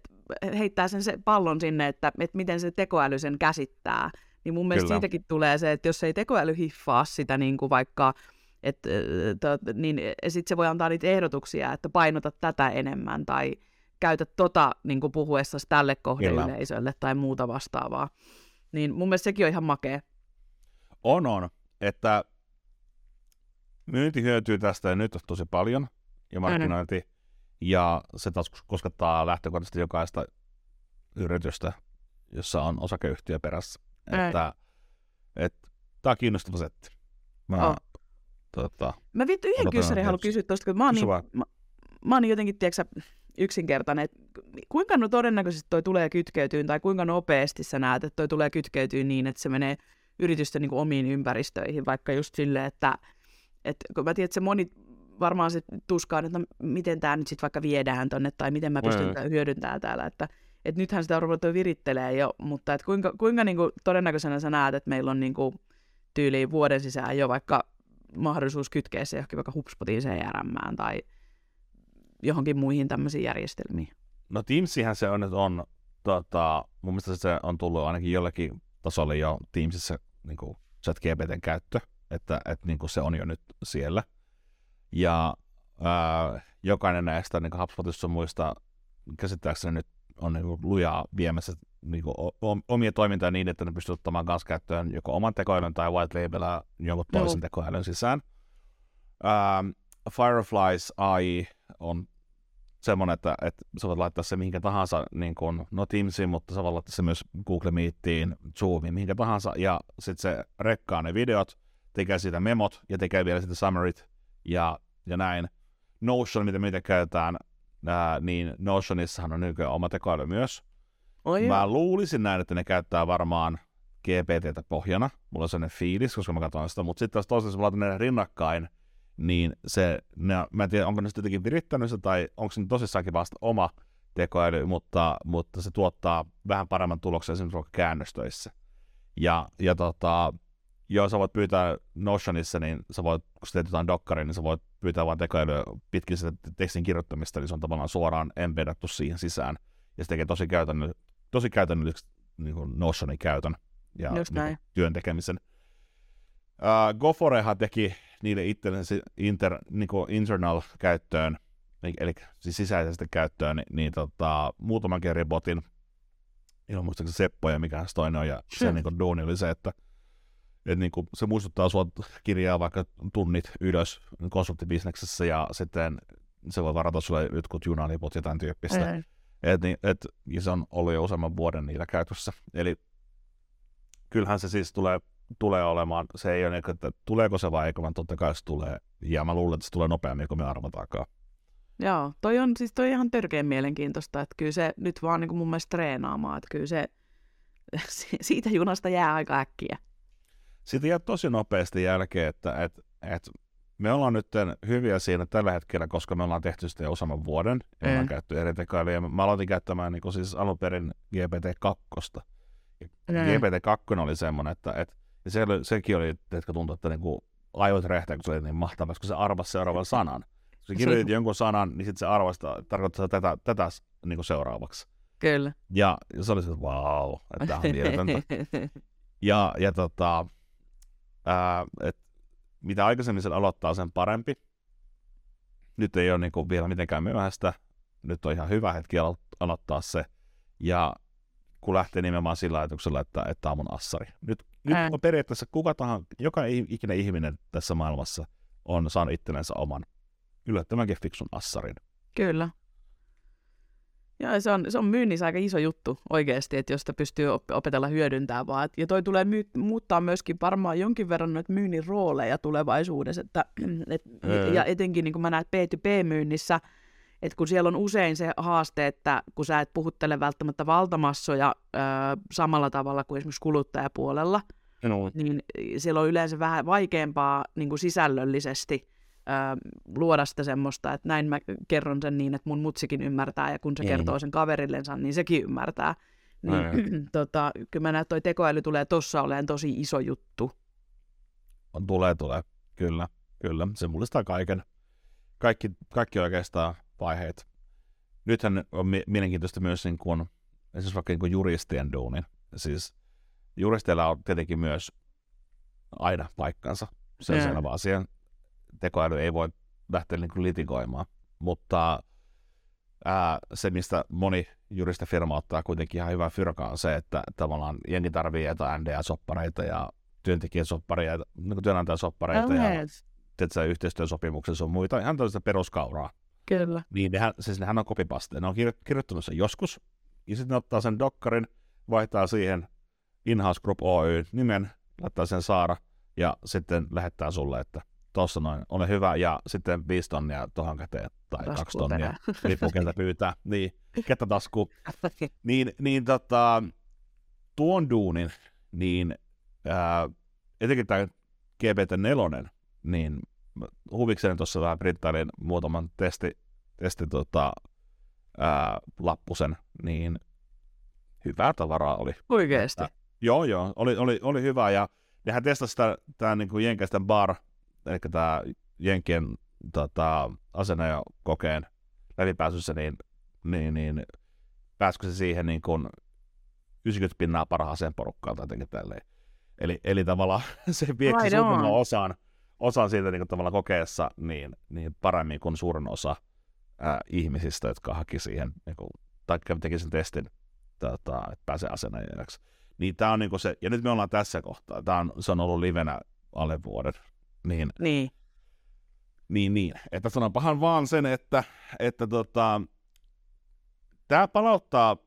heittää sen se pallon sinne, että et miten se tekoäly sen käsittää. Niin mun mielestä Kyllä. siitäkin tulee se, että jos ei tekoäly hiffaa sitä niin kuin vaikka, et, to, niin sitten se voi antaa niitä ehdotuksia, että painota tätä enemmän tai käytä tota niin kuin puhuessasi tälle kohdeyleisölle tai muuta vastaavaa. Niin mun mielestä sekin on ihan makea. On, on. Että myynti hyötyy tästä nyt tosi paljon ja markkinointi. Aina. Ja se taas koskettaa lähtökohtaisesti jokaista yritystä, jossa on osakeyhtiö perässä. Että, että tämä on kiinnostava setti. Mä, oh. tota, mä vittu yhden kyssärin haluan kysyä tuosta, kun mä oon, niin, mä, mä oon jotenkin tiiäksä, yksinkertainen, että kuinka no todennäköisesti toi tulee kytkeytyä tai kuinka nopeasti sä näet, että toi tulee kytkeytyä niin, että se menee yritysten niin kuin omiin ympäristöihin, vaikka just silleen, että, että kun mä tiedän, että se moni varmaan sit tuskaan, että no, miten tämä nyt sitten vaikka viedään tonne tai miten mä pystyn mm. hyödyntämään täällä, että että nythän sitä on ruvettu virittelee jo, mutta et kuinka, kuinka niinku todennäköisenä sä näet, että meillä on niinku tyyliin vuoden sisään jo vaikka mahdollisuus kytkeä se johonkin vaikka HubSpotiin C R M:ään tai johonkin muihin tämmöisiin järjestelmiin? No Teamsihän se on, että on, tota, mun mielestä se on tullut ainakin jollakin tasolla jo Teamsissa niin kuin ChatGPTn käyttö, että et, niin kuin se on jo nyt siellä. Ja ää, jokainen näistä niin kuin HubSpotissa muista käsittääkseni nyt on niin lujaa viemässä niin omia toimintoja niin, että ne pystyy ottamaan kanssa käyttöön joko oman tekoälyn tai white labelilla jonkun toisen no. tekoälyn sisään. Ähm, Fireflies A I on semmoinen, että, että sä voit laittaa se mihinkä tahansa, niin kuin, no Teamsiin, mutta sä voit laittaa se myös Google Meetiin, Zoomiin, mihinkä tahansa, ja sitten se rekkaa ne videot, tekee siitä memot ja tekee vielä sitä summaryt ja, ja näin. Notion, mitä me käytetään, ää, niin Notionissahan on nykyään oma tekoäly myös. Oh, mä luulisin näin, että ne käyttää varmaan G P T:tä pohjana. Mulla on sellainen fiilis, koska mä katson sitä. Mutta sitten taas toisaalta, jos mä laitan ne rinnakkain, niin se, ne, mä en tiedä, onko ne sitten jotenkin virittänyt se, tai onko se tosissaankin vasta oma tekoäly, mutta, mutta se tuottaa vähän paremman tuloksen esimerkiksi käännöstöissä. Ja, ja tota, jos sä voit pyytää Notionissa, niin sä voit, kun sä teet jotain dokkariin, niin sä voit pyytää vain tekoälyä pitkin sitä tekstin kirjoittamista, niin se on tavallaan suoraan embedattu siihen sisään. Ja se tekee tosi käytännöllisesti tosi käytännöllisesti niin kuin Notionin käytön ja niin työn tekemisen. Uh, Goforehan teki niille itsellensä inter, niin internal käyttöön, eli, eli siis sisäisesti käyttöön, niin, niin tota, muutaman kerran botin, ilman muistaakseni Seppo ja mikähän se toinen on, ja sen niin kuin duuni oli se, että et, niin kuin, se muistuttaa sua kirjaa vaikka tunnit ylös konsulttibisneksessä, ja sitten se voi varata sulle jotkut junaliput ja tämän tyyppistä. Mm. Et, et, ja se on ollut jo useamman vuoden niillä käytössä. Eli kyllähän se siis tulee, tulee olemaan, se ei ole, että tuleeko se vai eikö, vaan totta kai se tulee. Ja mä luulen, että se tulee nopeammin kuin me arvataankaan. Joo, toi on siis toi ihan törkeän mielenkiintoista, että kyllä se nyt vaan niin kuin mun mielestä treenaamaan, että kyllä se siitä junasta jää aika äkkiä. Siitä jää tosi nopeasti jälkeen, että et, et me ollaan nyt hyviä siinä tällä hetkellä, koska me ollaan tehty sitä jo useamman vuoden. Me ollaan mm. käytetty eri tekoälyä. Mä aloitin käyttämään niin siis alun perin G P T kaksi. Mm. G P T kaksi oli semmoinen, että et, se, sekin oli, että tuntui, että niinku aivot räjähtää, kun se oli niin mahtavaa, koska se arvasi seuraavan sanan. Kun sä kirjoitit jonkun sanan, niin sit se arvasi, tarkoittaa tätä, tätä niin seuraavaksi. Kyllä. Ja se oli se, että vau, wow, että tämä on mieletöntä. ja, ja tota, ää, että mitä aikaisemmin sen aloittaa, sen parempi. Nyt ei ole niin kuin vielä mitenkään myöhäistä. Nyt on ihan hyvä hetki aloittaa se. Ja kun lähtee nimenomaan sillä ajatuksella, että tämä on mun assari. Nyt, nyt on periaatteessa kuka tahansa, joka ikinen ihminen tässä maailmassa on saanut itsellensä oman yllättävänkin fiksun assarin. Kyllä. Ja se on, se on myynnissä aika iso juttu oikeasti, että jos sitä pystyy opetella hyödyntämään vaan. Ja toi tulee myy- muuttaa myöskin varmaan jonkin verran noita myynnin rooleja tulevaisuudessa. Että, et, mm. Ja etenkin niin kuin mä näen B to B-myynnissä, että kun siellä on usein se haaste, että kun sä et puhuttele välttämättä valtamassoja ö, samalla tavalla kuin esimerkiksi kuluttajapuolella, no. niin siellä on yleensä vähän vaikeampaa niin kuin sisällöllisesti luoda sitä semmoista, että näin mä kerron sen niin, että mun mutsikin ymmärtää, ja kun se kertoo sen kaverillensa, niin sekin ymmärtää. Niin, tota, kyllä mä näen, että toi tekoäly tulee tossa olemaan tosi iso juttu. On, tulee, tulee. Kyllä, kyllä. Se mullistaa kaiken. Kaikki, kaikki oikeastaan vaiheet. Nythän on mielenkiintoista myös niin kuin, esimerkiksi vaikka niin kuin juristien duunin. Siis juristeilla on tietenkin myös aina paikkansa. Se on selvä asia. Tekoäly ei voi lähteä niin kuin litigoimaan, mutta ää, se, mistä moni juristifirma ottaa kuitenkin ihan hyvän fyrkaan, on se, että tavallaan jengi tarvitsee jotain N D A-soppareita ja työntekijäsoppareita, niin työnantajasoppareita ja tietysti, yhteistyösopimuksessa on muita, ihan tällaista peruskauraa. Kyllä. Niin nehän, siis nehän on copypaste. Ne on kirjo- kirjoittanut sen joskus, ja sitten ne ottaa sen dokkarin, vaihtaa siihen Inhouse Group Oy nimen, laittaa sen Saara, ja sitten lähettää sulle, että tuossa noin, ole hyvä, ja sitten viisi tonnia tuohon käteen, tai tasku kaksi tonnia, riippuu kentä pyytää, niin, kättä taskuun. Niin, niin tota, tuon duunin, niin ää, etenkin tämä G P T neljä, niin huvikseni tuossa vähän printtailin muutaman testi, testi tota, ää, lappusen, niin hyvää tavaraa oli. Oikeesti? Että, joo, joo, oli, oli, oli hyvä, ja nehän testasivat tämän niin jenkäisten bar, eli tämä Jenkkien tota, asenne ja kokeen läpipääsyssä, niin, niin, niin pääskö se siihen niin kun yhdeksänkymmentä pinnaa parhaaseen porukkaan tai jotenkin tälleen. Eli, eli tavallaan se vieksi suurimman osan, osan siitä niin tavallaan kokeessa niin, niin paremmin kuin suurin osa ää, ihmisistä, jotka haki siihen, niin kun, tai teki sen testin, tota, että pääsee asennajajaksi. Niin tää on niin se, ja nyt me ollaan tässä kohtaa, tää on, se on ollut livenä alle vuoden. Niin. Niin. Niin, niin. Että sanonpahan vaan sen, että, että tota, tämä palauttaa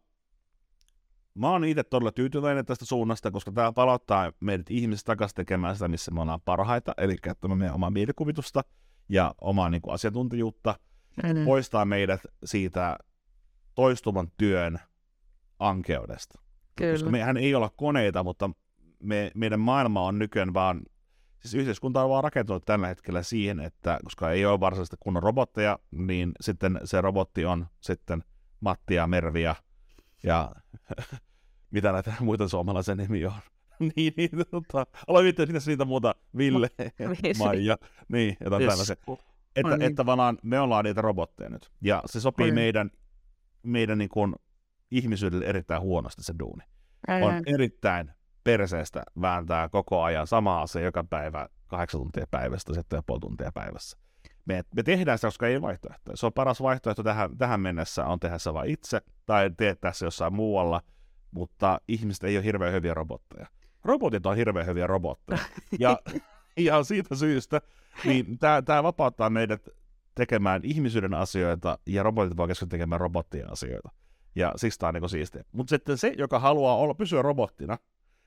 mä oon itse todella tyytyväinen tästä suunnasta, koska tää palauttaa meidät ihmiset takaisin tekemään sitä, missä me ollaan parhaita, eli käyttämään meidän omaa mielikuvitusta ja omaa niin kuin, asiantuntijuutta, Aina. poistaa meidät siitä toistuvan työn ankeudesta. Kyllä. Koska mehän ei olla koneita, mutta me, meidän maailma on nykyään vaan, siis yhteiskunta on vaan rakentunut tällä hetkellä siihen, että koska ei ole varsinaisesti kunnon robotteja, niin sitten se robotti on sitten Matti ja Mervi ja, ja mitä näitä muita suomalaisen nimi on. niin, niin, tota, aloin miettiä, mitäs niitä muuta, Ville, Maija, niin, jotain tällaisia. Että, niin. että vaan me ollaan niitä robotteja nyt. Ja se sopii Aina. meidän, meidän niin kuin ihmisyydelle erittäin huonosti se duuni. Aina. On erittäin perseestä vääntää koko ajan samaa asiaa joka päivä kahdeksan tuntia päivästä, sitten puoli tuntia päivässä. Me, me tehdään sitä, koska ei vaihtoehtoja. Se on paras vaihtoehto tähän, tähän mennessä on tehdä se vain itse tai teettää se jossain muualla, mutta ihmiset ei ole hirveän hyviä robotteja. Robotit on hirveän hyviä robotteja. Ja, ja siitä syystä niin tämä vapauttaa meidät tekemään ihmisyyden asioita ja robotit voi keskittyä tekemään robottien asioita. Ja siksi tämä on niin siistiä. Mutta sitten se, joka haluaa olla, pysyä robottina,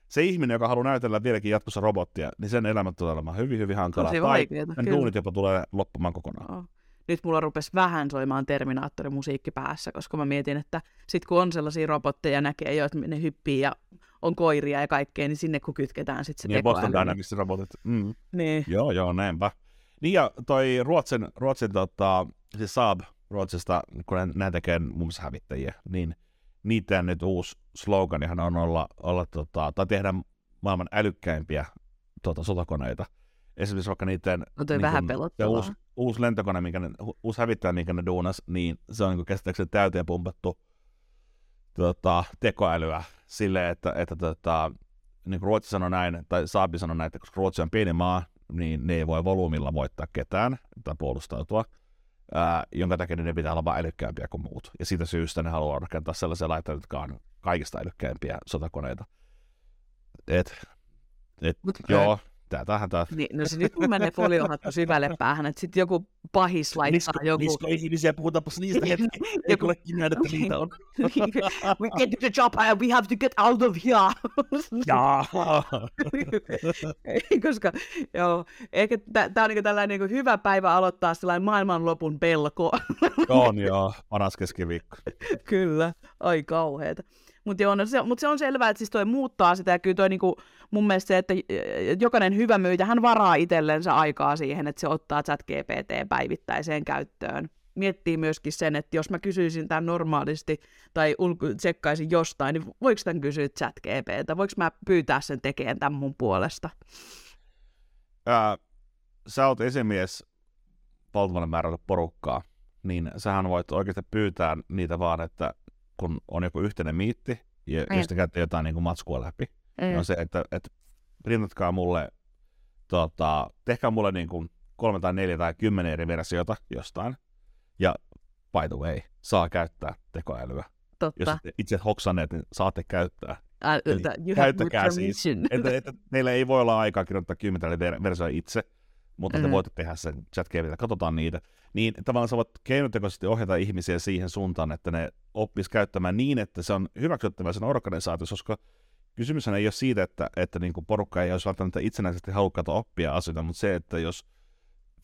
se ihminen, joka haluaa näytellä vieläkin jatkossa robottia, niin sen elämä tulee olemaan hyvin, hyvin hankalaa. Tai vaikeata, sen duunit jopa tulee loppumaan kokonaan. Oh. Nyt mulla rupesi vähän soimaan Terminaattori-musiikki päässä, koska mä mietin, että sit kun on sellaisia robotteja näkee jo, että ne hyppii ja on koiria ja kaikkea, niin sinne kun kytketään sitten se niin tekoäly. Boston Dynamics robotit. Mm. Niin. Joo, joo, näinpä. Niin ja toi Ruotsin, Ruotsin tota, siis Saab Ruotsista, kun nämä tekee muun muassa hävittäjiä, niin niiden nyt uusi sloganihan on olla, olla tota, tai tehdä maailman älykkäimpiä tota, sotakoneita. Esimerkiksi vaikka niiden no niin vähän kun, uusi, uusi lentokone, minkä ne, uusi hävittäjä, minkä ne duunas, niin se on niin käsittääkseni täyteen pumpattu tota, tekoälyä silleen, että, että tota, niin kuin Ruotsi sanoi näin, tai Saabi sanoi näin, että koska Ruotsi on pieni maa, niin ne ei voi volyymilla voittaa ketään tai puolustautua. Ää, jonka takia ne pitää olla vain älykkäämpiä kuin muut. Ja siitä syystä ne haluaa rakentaa sellaisia laitteita, jotka on kaikista älykkäämpiä sotakoneita. Et, et Mut, joo, tää tähän tää. Niin, no se nyt kun menee foliohattu syvälle päähän, että sitten joku pahis laittaa nisko, joku... Nisko-ihmisiä, puhutaanpas niistä hetki. Ei olekin nähdä, että niitä on. We can do the job and we have to get out of here. Jaa. Koska, joo, ehkä tää on niinku tällainen niinku hyvä päivä aloittaa sellainen maailmanlopun pelko. On joo, paras keskiviikko. Kyllä, ai kauheeta. Mutta no se, mut se on selvää, että siis toi muuttaa sitä, ja kyllä toi niinku, mun mielestä se, että jokainen hyvä myyjä, hän varaa itsellensä aikaa siihen, että se ottaa ChatGPT päivittäiseen käyttöön. Miettii myöskin sen, että jos mä kysyisin tämän normaalisti, tai ulko- tsekkaisin jostain, niin voiko tämän kysyä ChatGPT:tä? Voiko mä pyytää sen tekemään tämän mun puolesta? Ää, sä oot esimies valtavalle määrälle porukkaa, niin sähän voit oikeasti pyytää niitä vaan, että kun on joku yhteinen miitti, ja josta käytte jotain niin kuin matskua läpi, Ajat. niin on se, että, että printatkaa mulle, tota, tehkää mulle niin kuin kolme tai neljä tai kymmenen eri versiota jostain, ja by the way, saa käyttää tekoälyä. Totta. Jos itse hoksanneet, niin saatte käyttää. Uh, käyttäkää siis. Että, että meillä ei voi olla aikaa kirjoittaa kymmenen versiota itse, mutta mm-hmm. te voitte tehdä sen ChatGPT:llä, katsotaan niitä. Niin tavallaan sä voit keinotekoisesti ohjata ihmisiä siihen suuntaan, että ne oppis käyttämään niin, että se on hyväksyttävä sen organisaatiossa, koska kysymyshän ei ole siitä, että, että niin kuin porukka ei olisi välttämättä itsenäisesti halukkaita oppia asioita, mutta se, että jos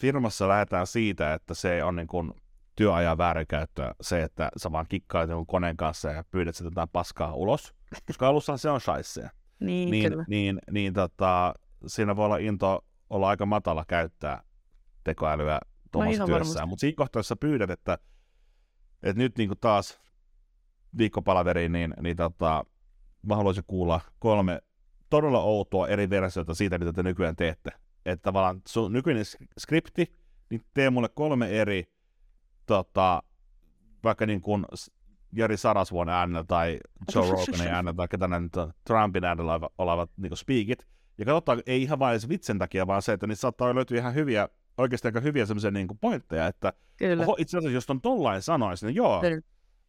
firmassa lähdetään siitä, että se on niin kuin työajan väärinkäyttöä, se, että sä vaan kikkailet jonkun koneen kanssa ja pyydät sitä jotain paskaa ulos, koska alussahan se on shaisseja. Niin, niin, kyllä. Niin, niin tota, siinä voi olla into olla aika matala käyttää tekoälyä tuomassa no työssään, mutta siinä kohtaa, jos sä pyydät, että, että nyt niin taas viikkopalaveriin, niin, niin tota, mä haluaisin kuulla kolme todella outoa eri versiota siitä, mitä te nykyään teette. Että tavallaan sun nykyinen skripti, niin tee mulle kolme eri, tota, vaikka niin kuin Jari Sarasvuon äänellä tai Joe Roganin äänellä tai ketä näin Trumpin äänellä olevat niin speakit. Ja katsotaan, ei ihan vain vitsen takia, vaan se, että niissä saattaa löytyä ihan hyviä, oikeasti aika hyviä semmoisia niin kuin pointteja, että oho, itse asiassa jos on tollain sanoisi, niin joo, Kyllä.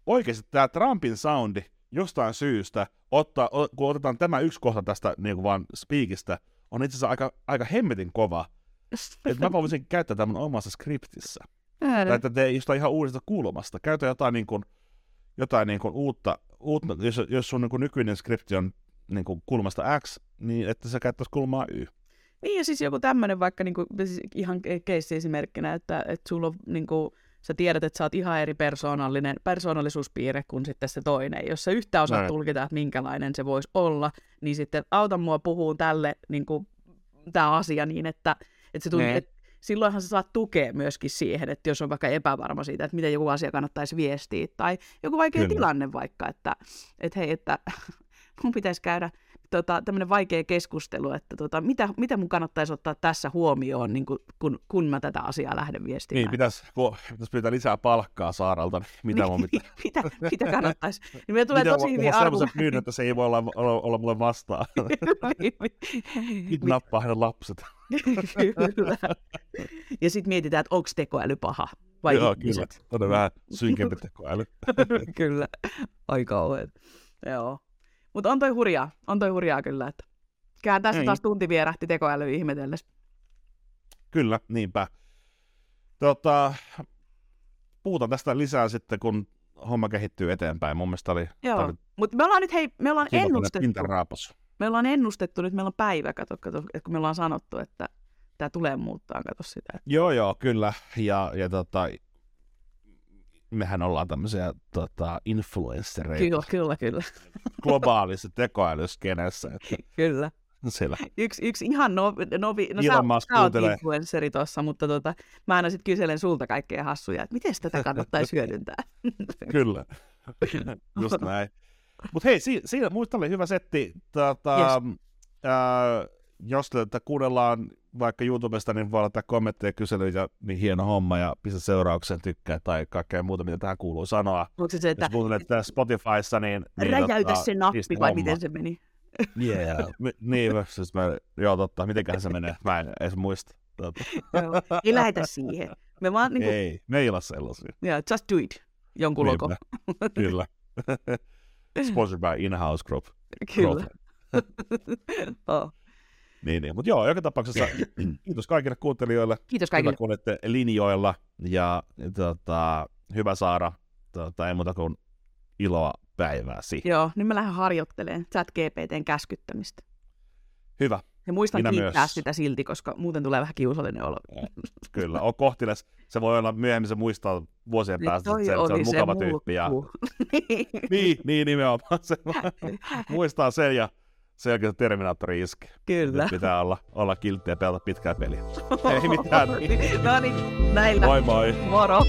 oikeasti tämä Trumpin soundi jostain syystä, ottaa, kun otetaan tämä yksi kohta tästä niin kuin vaan speakistä, on itse asiassa aika, aika hemmetin kova. Että mä voisin käyttää tämän omassa skriptissä. Ääne. Tai että te ei jostain ihan uudesta kulmasta. Käytä jotain, niin kuin, jotain niin kuin uutta, uutta, jos, jos sun niin nykyinen skripti on niin kulmasta X, niin että sä käyttäisi kulmaa Y. Niin, ja siis joku tämmöinen vaikka niin kuin, siis ihan keissi esimerkkinä, että, että sulla on, niin kuin, sä tiedät, että sä oot ihan eri persoonallinen, persoonallisuuspiirre kuin sitten se toinen. Jos sä yhtään osaat tulkita, että minkälainen se voisi olla, niin sitten auta mua puhumaan tälle niin kuin, tämä asia niin, että, että se tuntuu, että silloinhan sä saat tukea myöskin siihen, että jos on vaikka epävarma siitä, että miten joku asia kannattaisi viestiä, tai joku vaikea Kyllä. tilanne vaikka, että, että hei, että mun pitäisi käydä tota, tämmöinen vaikea keskustelu, että tota, mitä, mitä mun kannattaisi ottaa tässä huomioon, niin kun, kun, kun mä tätä asiaa lähden viestimään. Niin, pitäisi, pitäisi pyytää lisää palkkaa Saaralta, mitä mun pitää. mitä, mitä kannattaisi? Niin me tulee tosi hyviä argumentteja. Myyn, että se ei voi olla, olla, olla mulle vastaan. Nyt nappaa hänen lapset. Kyllä. Ja sitten mietitään, että onko tekoäly paha vai Joo, ihmiset. Kyllä. On vähän synkempi tekoäly. Kyllä. Aika kauhean. Joo. Mutta on toi hurjaa, on toi hurjaa kyllä, että kääntää se taas tunti vierähti tekoäly ihmetelles. Kyllä, niinpä. Tota, puhutaan tästä lisää sitten, kun homma kehittyy eteenpäin. Mun mielestä oli... Joo, mutta me ollaan nyt, hei, me ollaan ennustettu. Me ollaan ennustettu nyt, meillä on päivä, kato, kato, kun me ollaan sanottu, että tämä tulee muuttaa, kato sitä. Joo, joo, kyllä, ja, ja tota... mehän ollaan tämmöisiä tota, influenssereita. Kyllä, kyllä, kyllä. Globaalissa tekoälyskenessä. Kyllä. Siellä. Yksi, yksi ihan novi, novi no Elon Musk sä, sä oot influensseri tuossa, mutta tota, mä aina sitten kyselen sulta kaikkea hassuja, että miten tätä kannattaisi hyödyntää. Kyllä, just näin. Mutta hei, si- siinä muista oli hyvä setti. Tota, yes. äh, jos tätä kuunnellaan vaikka YouTubesta, niin voi laittaa kommentteja ja kyselyitä, niin hieno homma, ja pistä seurauksen, tykkää tai kaikkea muuta, mitä tähän kuuluu sanoa. Onko se, että... Jos kuuntelet täällä Spotifyssa, niin... niin räjäytä se nappi, vai miten se meni? Yeah. Niin, siis mä... Joo, totta. Mitenköhän se menee? Mä en edes muista. Ei lähetä siihen. Me vaan, niin kuin... Ei, me ei ole sellaisia. Yeah, just do it. Jonkun logo. Kyllä. Sponsored by Inhouse Group. Kyllä. Oh. Niin, niin. Mutta joo, joka tapauksessa kiitos kaikille kuuntelijoille. Kiitos kaikille. Hyvä, kun olette linjoilla. Ja tota, hyvä Saara, tota, ei muuta kuin iloa päivääsi. Joo, nyt mä lähden harjoittelemaan ChatGPTn käskyttämistä. Hyvä. Ja muistan Minä kiittää myös. Sitä silti, koska muuten tulee vähän kiusallinen olo. Kyllä, on kohtiles. Se voi olla myöhemmin, se muistaa vuosien päästä, että se, se on mukava se tyyppi. Ja... niin, niin nimenomaan. Se muistaa sen ja... Selkeä Terminaattori iski. Kyllä. Nyt pitää olla, olla kiltti ja pelata pitkää peliä. Ei mitään. No niin, näillä. Moi moi. Moro.